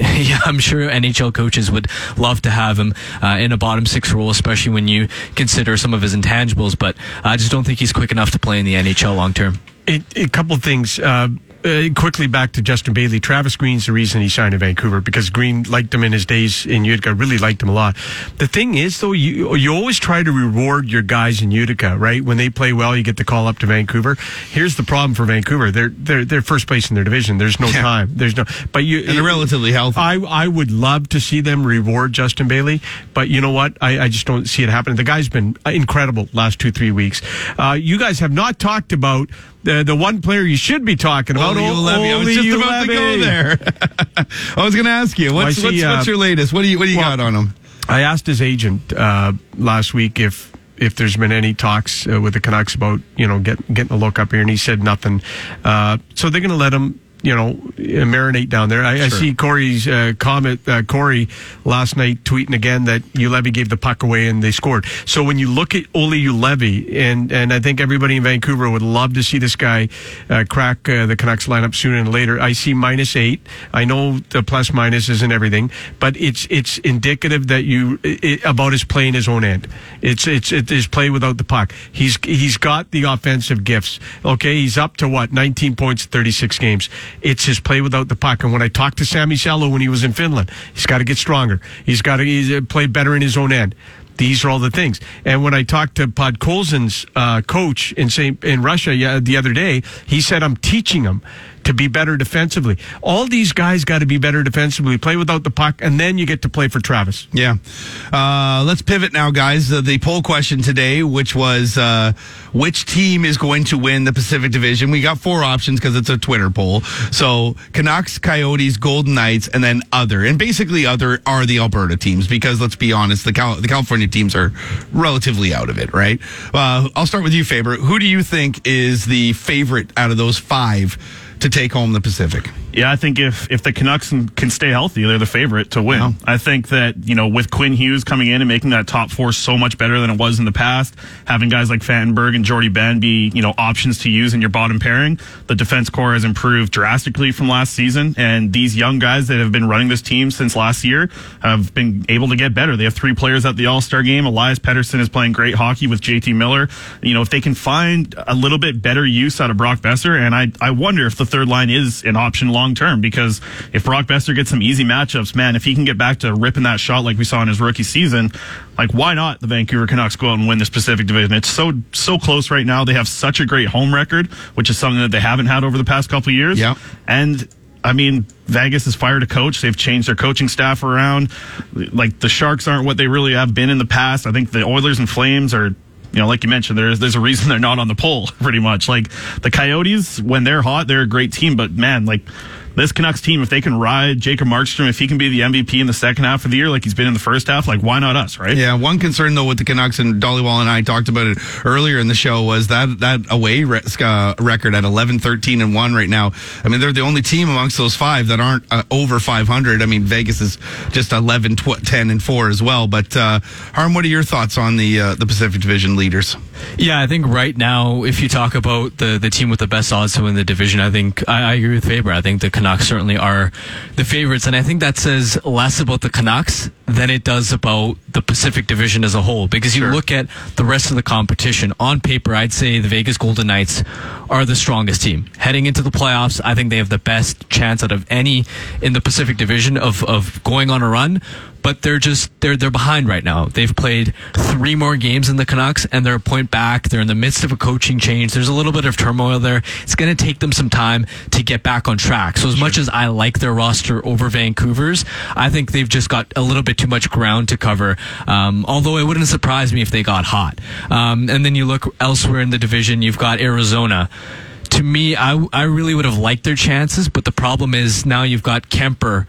Yeah, I'm sure N H L coaches would love to have him uh, in a bottom six role, especially when you consider some of his intangibles, but I just don't think he's quick enough to play in the N H L long term. A, a couple of things. Uh, uh, quickly back to Justin Bailey. Travis Green's the reason he signed in Vancouver, because Green liked him in his days in Utica, really liked him a lot. The thing is, though, you, you always try to reward your guys in Utica, right? When they play well, you get the call up to Vancouver. Here's the problem for Vancouver. They're they're, they're first place in their division. There's no yeah. time. There's no. But you, and they're it, relatively healthy. I, I would love to see them reward Justin Bailey, but you know what? I, I just don't see it happening. The guy's been incredible last two, three weeks. Uh, you guys have not talked about The the one player you should be talking about. Oli Ulevy. I was just about to go there. I was going to ask you, what's see, what's, uh, what's your latest? What do you what do you well, got on him? I asked his agent uh, last week if if there's been any talks uh, with the Canucks about you know get, getting a look up here, and he said nothing. Uh, so they're going to let him you know marinate down there. I, sure. I see Corey's uh, comment. Uh, Corey last night tweeting again that Ulevy gave the puck away and they scored. So when you look at Oli Ulevy, and and I think everybody in Vancouver would love to see this guy uh, crack uh, the Canucks lineup sooner and later. I see minus eight. I know the plus minus isn't everything, but it's it's indicative that you it, about his playing his own end. It's it's it's his play without the puck. He's he's got the offensive gifts. Okay, he's up to what nineteen points, thirty-six games. It's his play without the puck. And when I talked to Sami Salo when he was in Finland, he's got to get stronger. He's got to he's play better in his own end. These are all the things. And when I talked to Podkolzin's uh, coach in Saint, in Russia yeah, the other day, he said, I'm teaching him to be better defensively. All these guys got to be better defensively, play without the puck, and then you get to play for Travis. Yeah. Uh, let's pivot now, guys. Uh, the poll question today, which was uh, which team is going to win the Pacific Division? We got four options because it's a Twitter poll. So Canucks, Coyotes, Golden Knights, and then other. And basically other are the Alberta teams because, let's be honest, the, Cal- the California teams are relatively out of it, right? Uh, I'll start with you, Faber. Who do you think is the favorite out of those five to take home the Pacific? Yeah, I think if, if the Canucks can stay healthy, they're the favorite to win. Wow. I think that, you know, with Quinn Hughes coming in and making that top four so much better than it was in the past, having guys like Fantenberg and Jordy Ben be, you know, options to use in your bottom pairing, the defense core has improved drastically from last season, and these young guys that have been running this team since last year have been able to get better. They have three players at the All-Star game. Elias Pettersson is playing great hockey with J T Miller. You know, if they can find a little bit better use out of Brock Boeser, and I, I wonder if the third line is an option long term, because if Brock Boeser gets some easy matchups, man, if he can get back to ripping that shot like we saw in his rookie season, like, why not the Vancouver Canucks go out and win this Pacific Division? It's so so close right now. They have such a great home record, which is something that they haven't had over the past couple of years. Yeah. And I mean, Vegas has fired a coach. They've changed their coaching staff around. Like, the Sharks aren't what they really have been in the past. I think the Oilers and Flames are, you know, like you mentioned, there's there's a reason they're not on the poll, pretty much. Like, the Coyotes, when they're hot, they're a great team. But, man, like, this Canucks team, if they can ride Jacob Markstrom, if he can be the M V P in the second half of the year like he's been in the first half, like, why not us, right? Yeah, one concern, though, with the Canucks, and Dhaliwal and I talked about it earlier in the show, was that that away re- uh, record at eleven, thirteen, and one right now. I mean, they're the only team amongst those five that aren't uh, over five hundred. I mean, Vegas is just eleven, ten, and four as well. But, uh, Harm, what are your thoughts on the uh, the Pacific Division leaders? Yeah, I think right now, if you talk about the, the team with the best odds to win the division, I think I, I agree with Faber. I think the Canucks certainly are the favorites, and I think that says less about the Canucks than it does about the Pacific Division as a whole. Because you sure. look at the rest of the competition, on paper, I'd say the Vegas Golden Knights are the strongest team. Heading into the playoffs, I think they have the best chance out of any in the Pacific Division of, of going on a run. But they're just, they're, they're behind right now. They've played three more games than the Canucks and they're a point back. They're in the midst of a coaching change. There's a little bit of turmoil there. It's going to take them some time to get back on track. So as much as I like their roster over Vancouver's, I think they've just got a little bit too much ground to cover. Um, although it wouldn't surprise me if they got hot. Um, and then you look elsewhere in the division, you've got Arizona. To me, I, I really would have liked their chances, but the problem is now you've got Kemper.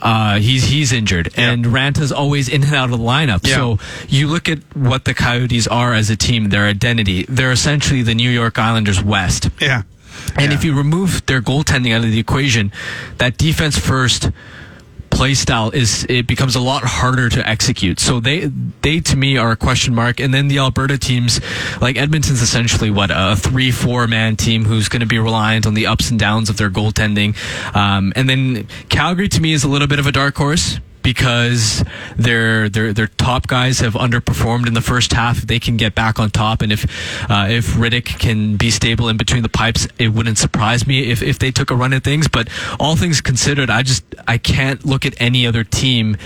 Uh, he's he's injured, yeah. and Ranta's always in and out of the lineup. Yeah. So you look at what the Coyotes are as a team, their identity. They're essentially the New York Islanders West. Yeah, and yeah. if you remove their goaltending out of the equation, that defense first play style is it becomes a lot harder to execute. So they they to me are a question mark. And then the Alberta teams, like Edmonton's essentially what a three four man team who's going to be reliant on the ups and downs of their goaltending. Um, and then Calgary to me is a little bit of a dark horse, because their their their top guys have underperformed in the first half. If they can get back on top, and if uh, if Rittich can be stable in between the pipes, it wouldn't surprise me if, if they took a run at things. But all things considered, I just I can't look at any other team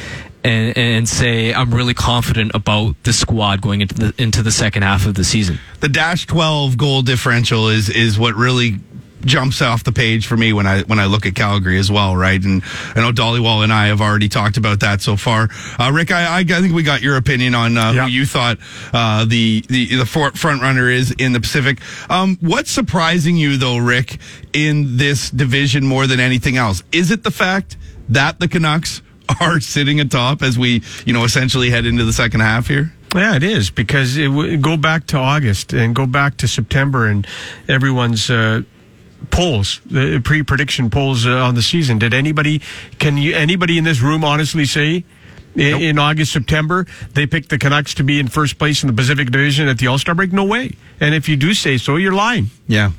and and say I'm really confident about the squad going into the into the second half of the season. The dash twelve goal differential is is what really jumps off the page for me when I when I look at Calgary as well, right? And I know Dhaliwal and I have already talked about that so far. Uh, Rick, I, I, I think we got your opinion on uh, yep. who you thought uh, the the the front runner is in the Pacific. Um, what's surprising you though, Rick, in this division more than anything else? Is it the fact that the Canucks are sitting atop as we you know essentially head into the second half here? Yeah, it is, because it w- go back to August and go back to September and everyone's. Uh, polls, the pre-prediction polls uh, on the season. Did anybody, can you, anybody in this room honestly say in, nope. in August, September, they picked the Canucks to be in first place in the Pacific Division at the All-Star break? No way. And if you do say so, you're lying. Yeah.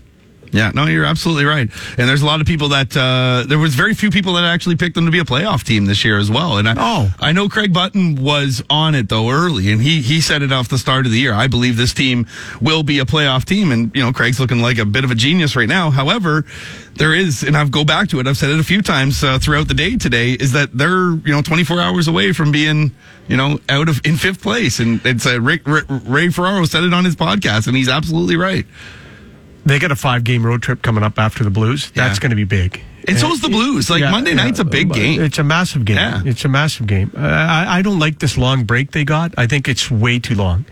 Yeah, no, you're absolutely right. And there's a lot of people that, uh, there was very few people that actually picked them to be a playoff team this year as well. And I, oh. I know Craig Button was on it though early, and he, he said it off the start of the year. I believe this team will be a playoff team. And, you know, Craig's looking like a bit of a genius right now. However, there is, and I've go back to it, I've said it a few times uh, throughout the day today, is that they're, you know, twenty-four hours away from being, you know, out of, in fifth place. And it's uh, Rick, Rick, Ray Ferraro said it on his podcast, and he's absolutely right. They got a five-game road trip coming up after the Blues. Yeah. That's going to be big. And so's the Blues. Like, yeah, Monday yeah, night's a big game. It's a massive game. Yeah. It's a massive game. I, I don't like this long break they got. I think it's way too long.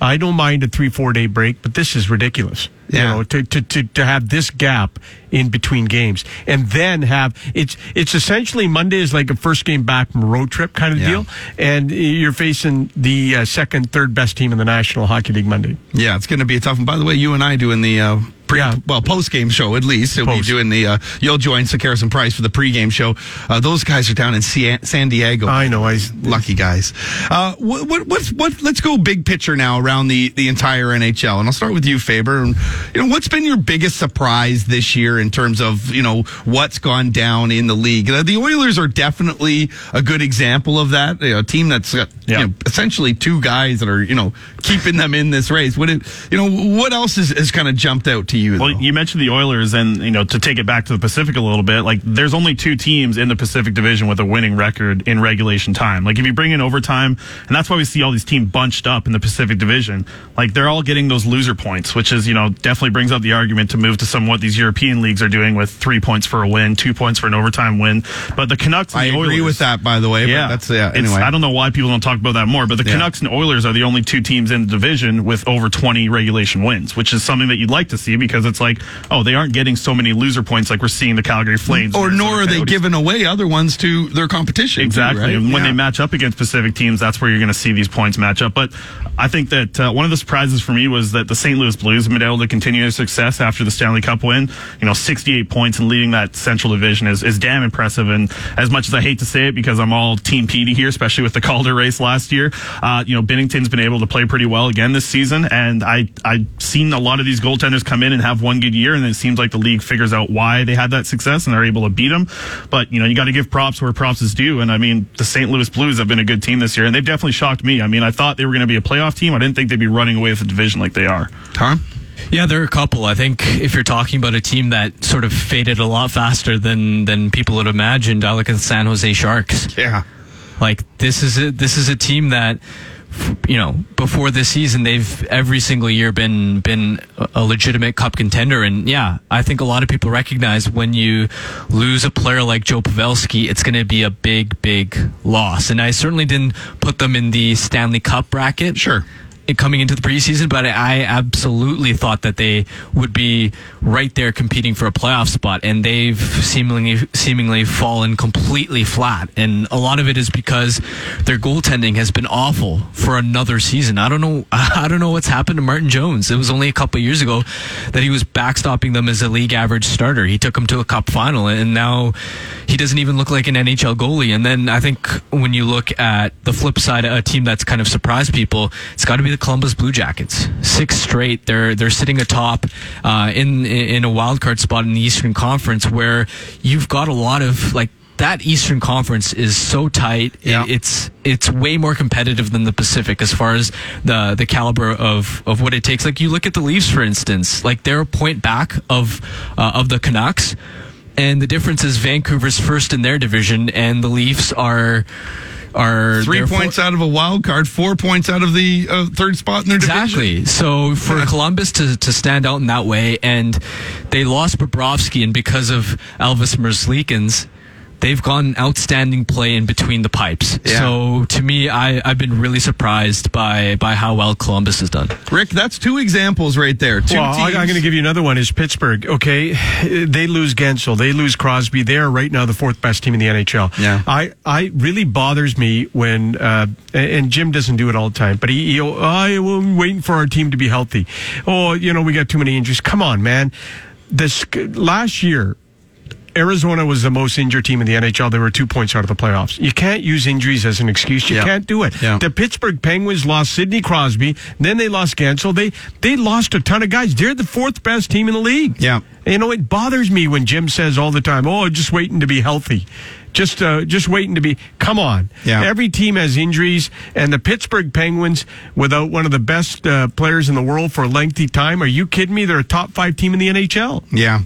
I don't mind a three, four-day break, but this is ridiculous. Yeah. You know, to, to, to, to have this gap in between games and then have it's it's essentially Monday is like a first game back from a road trip kind of yeah. deal, and you're facing the uh, second, third best team in the National Hockey League Monday. Yeah, it's going to be a tough one. By the way, you and I doing the uh, pre yeah. well post game show at least. We'll be doing the uh, you'll join Sakaris and Price for the pre game show. Uh, those guys are down in San Diego. I know, I lucky guys. Uh, what what what's, what? Let's go big picture now around the the entire N H L, and I'll start with you, Faber. And, you know, what's been your biggest surprise this year in terms of, you know, what's gone down in the league? The Oilers are definitely a good example of that. You know, a team that's got yeah. you know, essentially two guys that are, you know, keeping them in this race. What it, you know, what else is, has kind of jumped out to you? Well, though? You mentioned the Oilers, and, you know, to take it back to the Pacific a little bit, like, there's only two teams in the Pacific Division with a winning record in regulation time. Like, if you bring in overtime, and that's why we see all these teams bunched up in the Pacific Division, like, they're all getting those loser points, which is, you know, definitely brings up the argument to move to some what these European leagues are doing with three points for a win, two points for an overtime win. But the Canucks and I the Oilers... I agree with that, by the way. Yeah. But that's, yeah anyway. I don't know why people don't talk about that more, but the yeah. Canucks and Oilers are the only two teams in the division with over twenty regulation wins, which is something that you'd like to see, because it's like, oh, they aren't getting so many loser points like we're seeing the Calgary Flames. Or nor are they giving away other ones to their competition. Exactly. Too, right? And when yeah. they match up against Pacific teams, that's where you're going to see these points match up. But I think that uh, one of the surprises for me was that the Saint Louis Blues have been able to continue their success after the Stanley Cup win. You know, sixty-eight points and leading that Central Division is, is damn impressive. And as much as I hate to say it, because I'm all Team Petey here, especially with the Calder race last year, uh, you know, Binnington's been able to play pretty well again this season. And I, I've seen a lot of these goaltenders come in in and have one good year, and then it seems like the league figures out why they had that success and they're able to beat them. But, you know, you got to give props where props is due. And, I mean, the Saint Louis Blues have been a good team this year, and they've definitely shocked me. I mean, I thought they were going to be a playoff team. I didn't think they'd be running away with the division like they are. Tom? Yeah, there are a couple. I think if you're talking about a team that sort of faded a lot faster than, than people would imagine, I look at the San Jose Sharks. Yeah. Like, this is a, this is a team that, you know, before this season, they've every single year been been a legitimate cup contender. And yeah, I think a lot of people recognize when you lose a player like Joe Pavelski, it's going to be a big, big loss. And I certainly didn't put them in the Stanley Cup bracket. Sure. Coming into the preseason, but I absolutely thought that they would be right there competing for a playoff spot, and they've seemingly seemingly fallen completely flat. And a lot of it is because their goaltending has been awful for another season. I don't know. I don't know what's happened to Martin Jones. It was only a couple of years ago that he was backstopping them as a league average starter. He took them to a cup final, and now he doesn't even look like an N H L goalie. And then I think when you look at the flip side, a team that's kind of surprised people, it's got to be the Columbus Blue Jackets. Six straight. They're they're sitting atop uh, in in a wild card spot in the Eastern Conference, where you've got a lot of like that Eastern Conference is so tight. Yeah. It, it's it's way more competitive than the Pacific as far as the the caliber of, of what it takes. Like you look at the Leafs, for instance. Like they're a point back of uh, of the Canucks, and the difference is Vancouver's first in their division, and the Leafs are. Are three points four, out of a wild card, four points out of the uh, third spot in their exactly. division. Exactly. So for yeah. Columbus to, to stand out in that way, and they lost Bobrovsky, and because of Elvis Merzlikins, they've gone outstanding play in between the pipes. Yeah. So to me, I, I've been really surprised by, by how well Columbus has done. Rick, that's two examples right there. Two well, teams. I, I'm going to give you another one is Pittsburgh. Okay, they lose Gensel, they lose Crosby. They are right now the fourth best team in the N H L. Yeah, I, I really bothers me when uh, and Jim doesn't do it all the time, but he, he oh, I'm waiting for our team to be healthy. Oh, you know we got too many injuries. Come on, man. This last year. Arizona was the most injured team in the N H L. They were two points out of the playoffs. You can't use injuries as an excuse. You yeah. can't do it. Yeah. The Pittsburgh Penguins lost Sidney Crosby. Then they lost Gensel. They they lost a ton of guys. They're the fourth best team in the league. Yeah. You know, it bothers me when Jim says all the time, oh, just waiting to be healthy. Just uh, just waiting to be... Come on. Yeah. Every team has injuries, and the Pittsburgh Penguins, without one of the best uh, players in the world for a lengthy time, are you kidding me? They're a top-five team in the N H L. Yeah.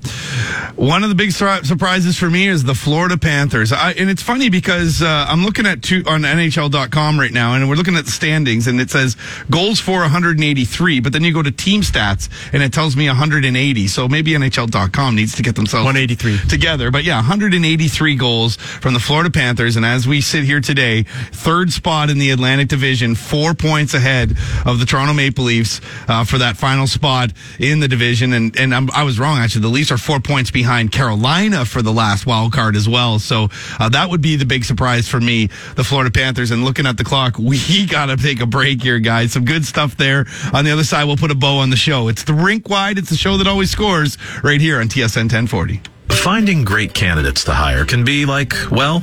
One of the big sur- surprises for me is the Florida Panthers. I, and it's funny because uh, I'm looking at two on N H L dot com right now, and we're looking at the standings, and it says goals for one hundred eighty-three, but then you go to team stats, and it tells me one hundred eighty. So maybe N H L dot com needs to get themselves one hundred eighty-three together. But yeah, one hundred eighty-three goals from the Florida Panthers, and as we sit here today, third spot in the Atlantic Division, four points ahead of the Toronto Maple Leafs uh, for that final spot in the division. And and I'm, I was wrong, actually. The Leafs are four points behind Carolina for the last wild card as well. So uh, that would be the big surprise for me, the Florida Panthers. And looking at the clock, we got to take a break here, guys. Some good stuff there. On the other side, we'll put a bow on the show. It's the Rink Wide. It's the show that always scores right here on T S N ten forty. Finding great candidates to hire can be like, well,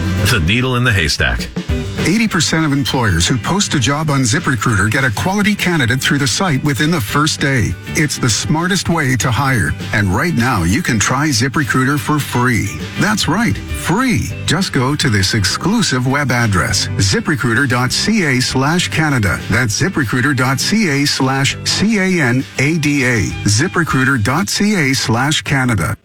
The needle in the haystack. eighty percent of employers who post a job on ZipRecruiter get a quality candidate through the site within the first day. It's the smartest way to hire. And right now, you can try ZipRecruiter for free. That's right, free. Just go to this exclusive web address, ziprecruiter dot c a slash Canada. That's ziprecruiter dot c a slash C A N A D A. ziprecruiter dot c a slash Canada.